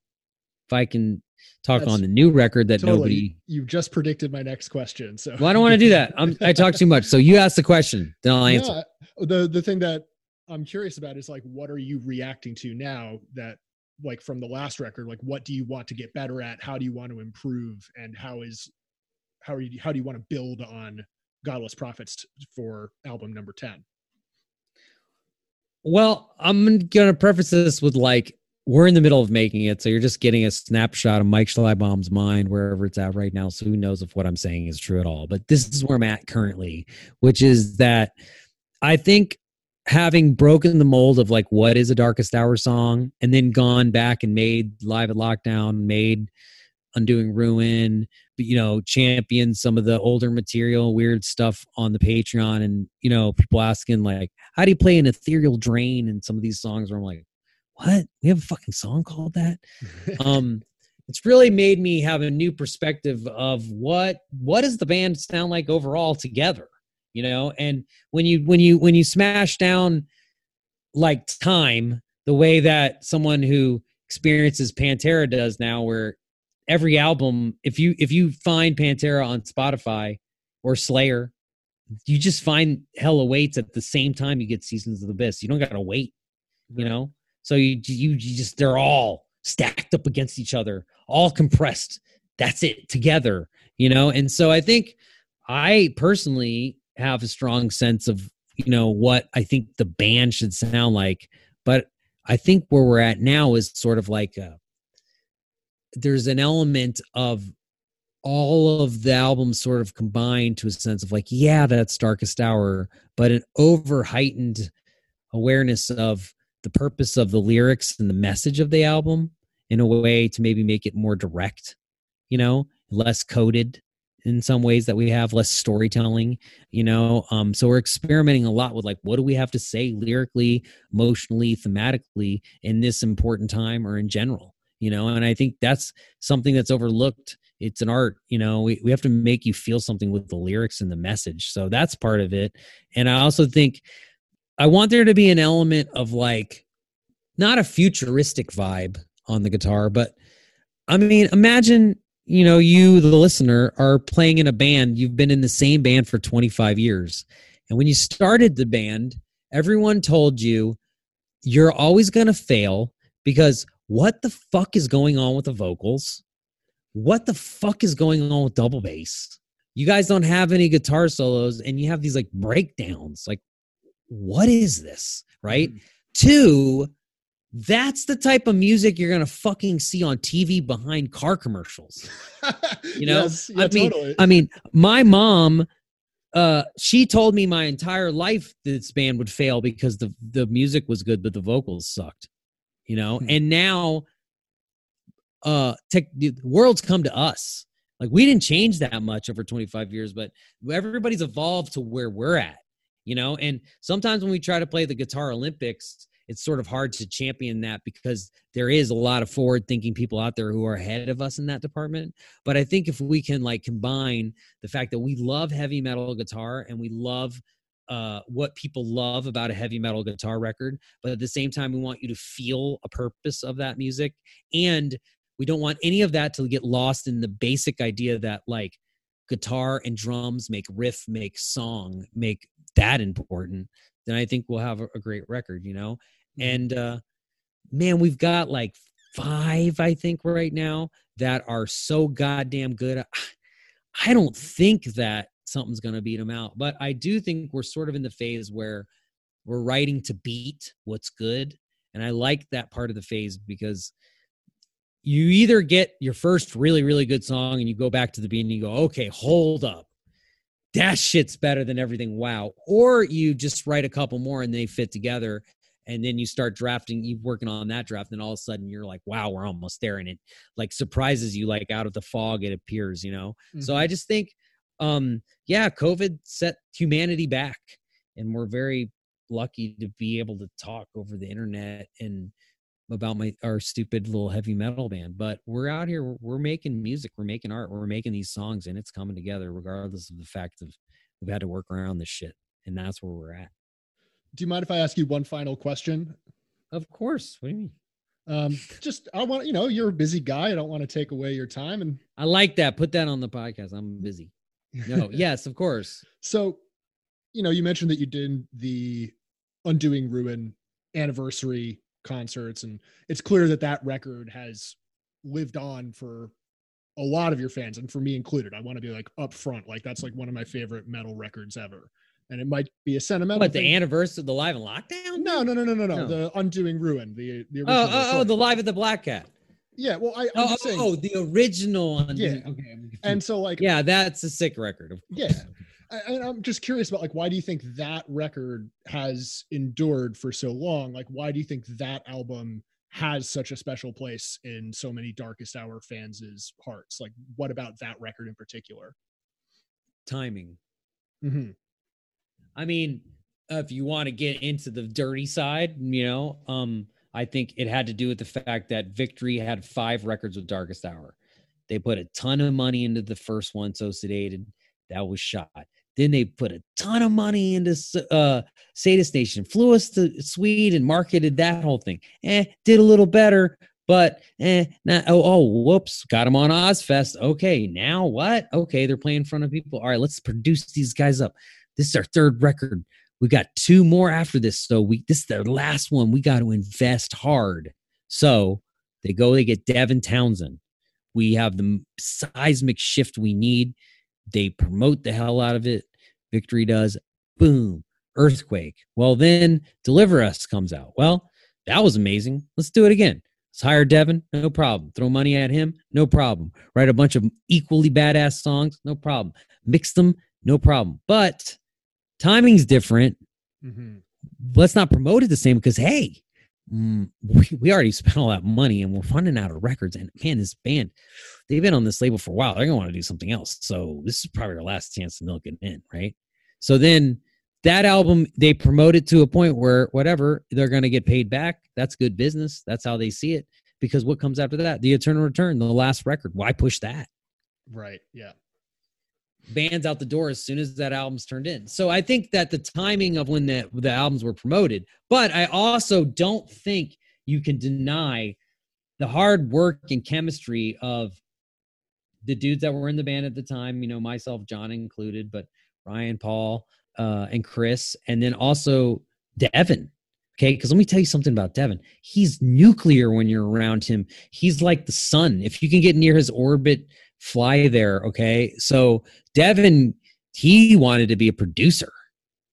if I can talk That's on the new record that totally, nobody. You just predicted my next question. So well, I don't want to do that. I'm, I talk too much. So you ask the question, then I'll answer. Yeah, the the thing that I'm curious about is like, what are you reacting to now that like from the last record? Like, what do you want to get better at? How do you want to improve? And how is how are you how do you want to build on Godless Prophets for album number ten? Well, I'm gonna preface this with like, we're in the middle of making it, so you're just getting a snapshot of Mike Schleibaum's mind wherever it's at right now, so who knows if what I'm saying is true at all. But this is where I'm at currently, which is that I think having broken the mold of like what is a Darkest Hour song, and then gone back and made Live at Lockdown, made Undoing Ruin, but, you know, championed some of the older material, weird stuff on the Patreon, and, you know, people asking like, how do you play an ethereal drain in some of these songs, where I'm like, what? We have a fucking song called that? Um, it's really made me have a new perspective of what what does the band sound like overall together, you know? And when you when you when you smash down like time the way that someone who experiences Pantera does now, where every album, if you if you find Pantera on Spotify or Slayer, you just find Hell Awaits at the same time you get Seasons of the Abyss. You don't gotta wait, you know? So you, you you just, they're all stacked up against each other, all compressed. That's it, together, you know? And so I think I personally have a strong sense of, you know, what I think the band should sound like. But I think where we're at now is sort of like a, there's an element of all of the albums sort of combined to a sense of like, yeah, that's Darkest Hour, but an over heightened awareness of the purpose of the lyrics and the message of the album in a way to maybe make it more direct, you know, less coded in some ways that we have, less storytelling, you know? Um, so we're experimenting a lot with like, what do we have to say lyrically, emotionally, thematically in this important time or in general, you know? And I think that's something that's overlooked. It's an art, you know, we, we have to make you feel something with the lyrics and the message. So that's part of it. And I also think, I want there to be an element of like, not a futuristic vibe on the guitar, but I mean, imagine, you know, you, the listener, are playing in a band. You've been in the same band for twenty-five years. And when you started the band, everyone told you, you're always going to fail because what the fuck is going on with the vocals? What the fuck is going on with double bass? You guys don't have any guitar solos and you have these like breakdowns, like, what is this, right? Mm-hmm. Two, That's the type of music you're going to fucking see on T V behind car commercials. You know, yes, yeah, I mean, totally. I mean, my mom, uh, she told me my entire life this band would fail because the, the music was good, but the vocals sucked, you know? Hmm. And now, uh, tech, the world's come to us. Like, we didn't change that much over twenty-five years, but everybody's evolved to where we're at, you know? And sometimes when we try to play the Guitar Olympics, it's sort of hard to champion that because there is a lot of forward-thinking people out there who are ahead of us in that department. But I think if we can, like, combine the fact that we love heavy metal guitar and we love uh, what people love about a heavy metal guitar record, but at the same time, we want you to feel a purpose of that music. And we don't want any of that to get lost in the basic idea that, like, guitar and drums make riff, make song, make that important. Then I think we'll have a, a great record, you know? And, uh, man, we've got like five, I think, right now that are so goddamn good. I don't think that something's going to beat them out, but I do think we're sort of in the phase where we're writing to beat what's good. And I like that part of the phase because you either get your first really, really good song and you go back to the beat and you go, okay, hold up. That shit's better than everything. Wow. Or you just write a couple more and they fit together. And then you start drafting, you working on that draft, and all of a sudden you're like, wow, we're almost there. And it like surprises you, like out of the fog, it appears, you know? Mm-hmm. So I just think, um, yeah, COVID set humanity back, and we're very lucky to be able to talk over the internet and about my, our stupid little heavy metal band, but we're out here, we're, we're making music, we're making art, we're making these songs, and it's coming together regardless of the fact of we've had to work around this shit. And that's where we're at. Do you mind if I ask you one final question? Of course. What do you mean? Um, just, I want, you know, you're a busy guy. I don't want to take away your time. And I like that. Put that on the podcast. I'm busy. No. Yes, of course. So, you know, you mentioned that you did the Undoing Ruin anniversary concerts, and it's clear that that record has lived on for a lot of your fans, and for me included. I want to be like upfront. Like, that's like one of my favorite metal records ever. And it might be a sentimental What, the thing. Anniversary of the Live in Lockdown? No, no, no, no, no, no. The Undoing Ruin. The, the original. Oh, oh, oh, the Live at the Black Cat. Yeah, well, I, I'm oh, just saying. Oh, the original. Undoing. Yeah. Okay. And so, like. Yeah, that's a sick record. Of course. Yeah. I, and I'm just curious about, like, why do you think that record has endured for so long? Like, why do you think that album has such a special place in so many Darkest Hour fans' hearts? Like, what about that record in particular? Timing. Mm-hmm. I mean, if you want to get into the dirty side, you know, um, I think it had to do with the fact that Victory had five records with Darkest Hour. They put a ton of money into the first one, So Sedated. That was shot. Then they put a ton of money into uh, Sadist Nation, flew us to Sweden, marketed that whole thing. Eh, did a little better, but eh, not, oh, oh, whoops, got them on Ozfest. Okay, now what? Okay, they're playing in front of people. All right, let's produce these guys up. This is our third record. We got two more after this. So we, this is their last one. We got to invest hard. So they go, they get Devin Townsend. We have the seismic shift we need. They promote the hell out of it. Victory does. Boom. Earthquake. Well, then Deliver Us comes out. Well, that was amazing. Let's do it again. Let's hire Devin. No problem. Throw money at him. No problem. Write a bunch of equally badass songs. No problem. Mix them. No problem. But timing's different. Mm-hmm. Let's not promote it the same because, hey, mm, we, we already spent all that money and we're running out of records. And, man, this band, they've been on this label for a while. They're going to want to do something else. So this is probably our last chance to milk it in, right? So then that album, they promote it to a point where, whatever, they're going to get paid back. That's good business. That's how they see it. Because what comes after that? The Eternal Return, the last record. Why push that? Right, yeah. Bands out the door as soon as that album's turned in. So I think that the timing of when the, the albums were promoted, but I also don't think you can deny the hard work and chemistry of the dudes that were in the band at the time, you know, myself, John included, but Ryan, Paul, uh, and Chris, and then also Devin. Okay. Cause let me tell you something about Devin. He's nuclear when you're around him. He's like the sun. If you can get near his orbit, fly there. Okay. So Devin, he wanted to be a producer,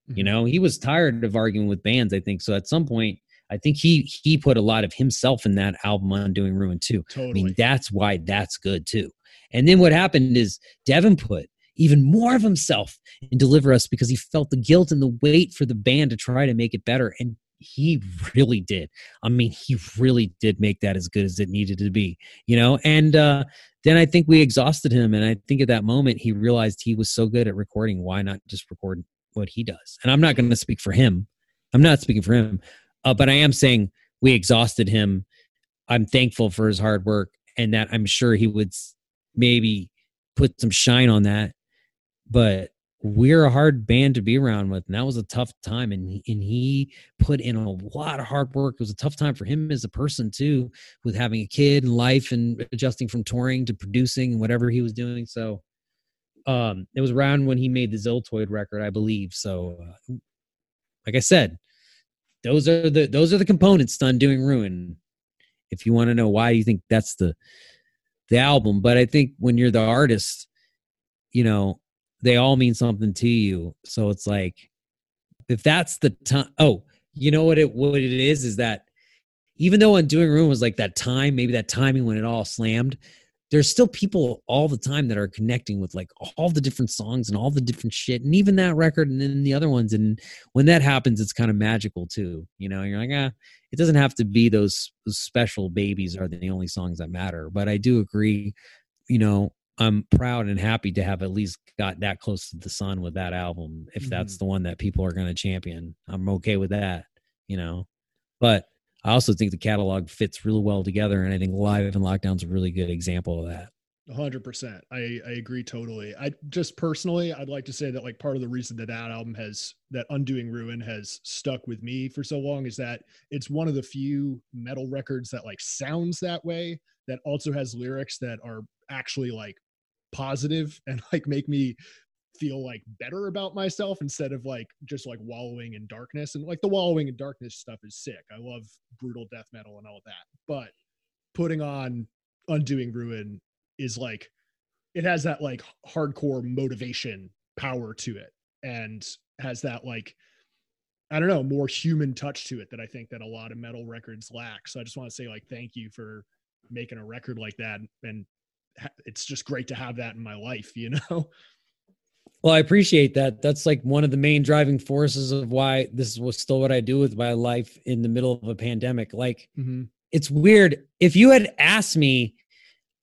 you know, he was tired of arguing with bands, I think. So at some point I think he he put a lot of himself in that album Undoing Ruin too. Totally. I mean, that's why that's good too. And then what happened is Devin put even more of himself in Deliver Us because he felt the guilt and the weight for the band to try to make it better. And he really did. I mean, he really did make that as good as it needed to be, you know? And uh, then I think we exhausted him. And I think at that moment he realized he was so good at recording. Why not just record what he does? And I'm not going to speak for him. I'm not speaking for him, uh, but I am saying we exhausted him. I'm thankful for his hard work and that I'm sure he would maybe put some shine on that. But we're a hard band to be around with. And that was a tough time. And he, and he put in a lot of hard work. It was a tough time for him as a person too, with having a kid and life and adjusting from touring to producing and whatever he was doing. So um, it was around when he made the Ziltoid record, I believe. So uh, like I said, those are the, those are the components to Undoing Ruin. If you want to know why you think that's the, the album. But I think when you're the artist, you know, they all mean something to you. So it's like, if that's the time, oh, you know what it, what it is, is that even though Undoing Ruin was like that time, maybe that timing when it all slammed, there's still people all the time that are connecting with like all the different songs and all the different shit. And even that record and then the other ones. And when that happens, it's kind of magical too. You know, you're like, ah, it doesn't have to be those, those special babies are the only songs that matter. But I do agree, you know, I'm proud and happy to have at least got that close to the sun with that album. If that's the one that people are going to champion, I'm okay with that, you know, but I also think the catalog fits really well together. And I think Live in Lockdown is a really good example of that. A hundred percent. I I agree. Totally. I just personally, I'd like to say that like part of the reason that that album has that Undoing Ruin has stuck with me for so long is that it's one of the few metal records that like sounds that way. That also has lyrics that are actually like, positive and like make me feel like better about myself instead of like just like wallowing in darkness. And like the wallowing in darkness stuff is sick. I love brutal death metal and all that, but putting on Undoing Ruin is like, it has that like hardcore motivation power to it and has that like, I don't know, more human touch to it that I think that a lot of metal records lack. So I just want to say like, thank you for making a record like that. And it's just great to have that in my life, you know? Well, I appreciate that. That's like one of the main driving forces of why this was still what I do with my life in the middle of a pandemic. Like mm-hmm. It's weird. If you had asked me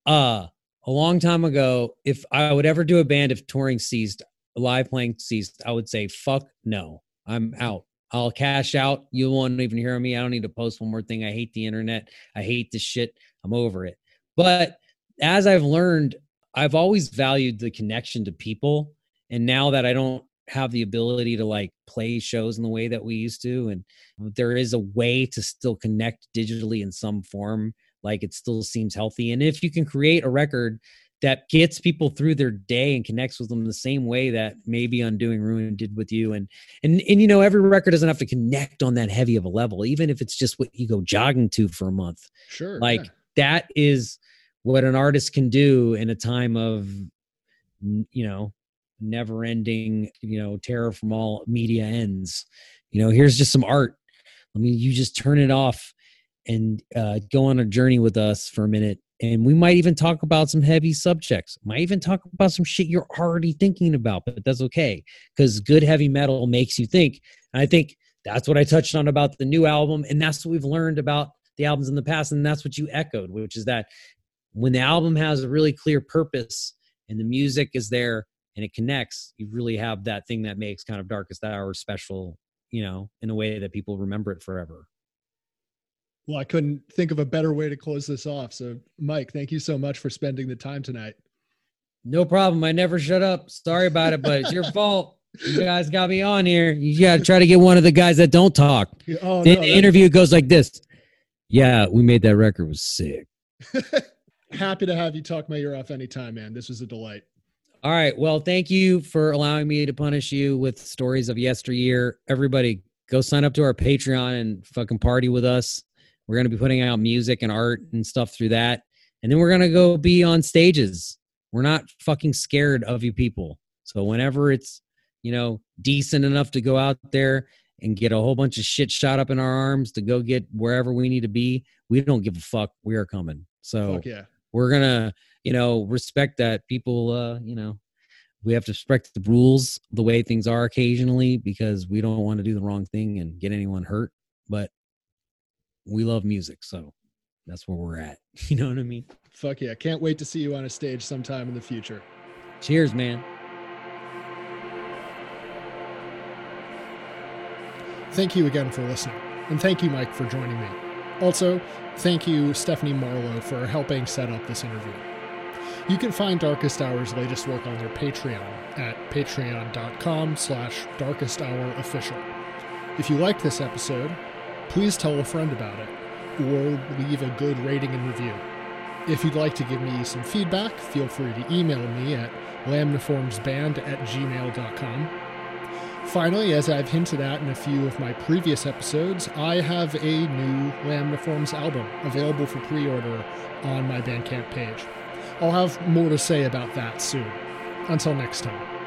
uh, a long time ago, if I would ever do a band, if touring ceased, live playing ceased, I would say, fuck no, I'm out. I'll cash out. You won't even hear me. I don't need to post one more thing. I hate the internet. I hate this shit. I'm over it. But as I've learned, I've always valued the connection to people. And now that I don't have the ability to like play shows in the way that we used to, and there is a way to still connect digitally in some form, like it still seems healthy. And if you can create a record that gets people through their day and connects with them the same way that maybe Undoing Ruin did with you. And, and, and, you know, every record doesn't have to connect on that heavy of a level, even if it's just what you go jogging to for a month. Sure. Like yeah. That is what an artist can do in a time of, you know, never ending, you know, terror from all media ends, you know, here's just some art. I mean, you just turn it off and uh, go on a journey with us for a minute. And we might even talk about some heavy subjects, might even talk about some shit you're already thinking about, but that's okay. Cause good heavy metal makes you think. And I think that's what I touched on about the new album. And that's what we've learned about the albums in the past. And that's what you echoed, which is that, when the album has a really clear purpose and the music is there and it connects, you really have that thing that makes kind of Darkest Hour special, you know, in a way that people remember it forever. Well, I couldn't think of a better way to close this off. So Mike, thank you so much for spending the time tonight. No problem. I never shut up. Sorry about it, but it's your fault. You guys got me on here. You got to try to get one of the guys that don't talk. Oh, the no, interview goes like this. Yeah, we made that record. It was sick. Happy to have you talk my ear off anytime, man. This was a delight. All right. Well, thank you for allowing me to punish you with stories of yesteryear. Everybody go sign up to our Patreon and fucking party with us. We're going to be putting out music and art and stuff through that. And then we're going to go be on stages. We're not fucking scared of you people. So whenever it's, you know, decent enough to go out there and get a whole bunch of shit shot up in our arms to go get wherever we need to be. We don't give a fuck. We are coming. So fuck yeah. We're going to, you know, respect that people, uh, you know, we have to respect the rules the way things are occasionally because we don't want to do the wrong thing and get anyone hurt. But we love music. So that's where we're at. You know what I mean? Fuck yeah. Can't wait to see you on a stage sometime in the future. Cheers, man. Thank you again for listening. And thank you, Mike, for joining me. Also, thank you, Stephanie Marlowe, for helping set up this interview. You can find Darkest Hour's latest work on their Patreon at patreon.com slash darkesthourofficial. If you liked this episode, please tell a friend about it, or leave a good rating and review. If you'd like to give me some feedback, feel free to email me at lamniformsband at gmail.com. Finally, as I've hinted at in a few of my previous episodes, I have a new Lamniforms album available for pre-order on my Bandcamp page. I'll have more to say about that soon. Until next time.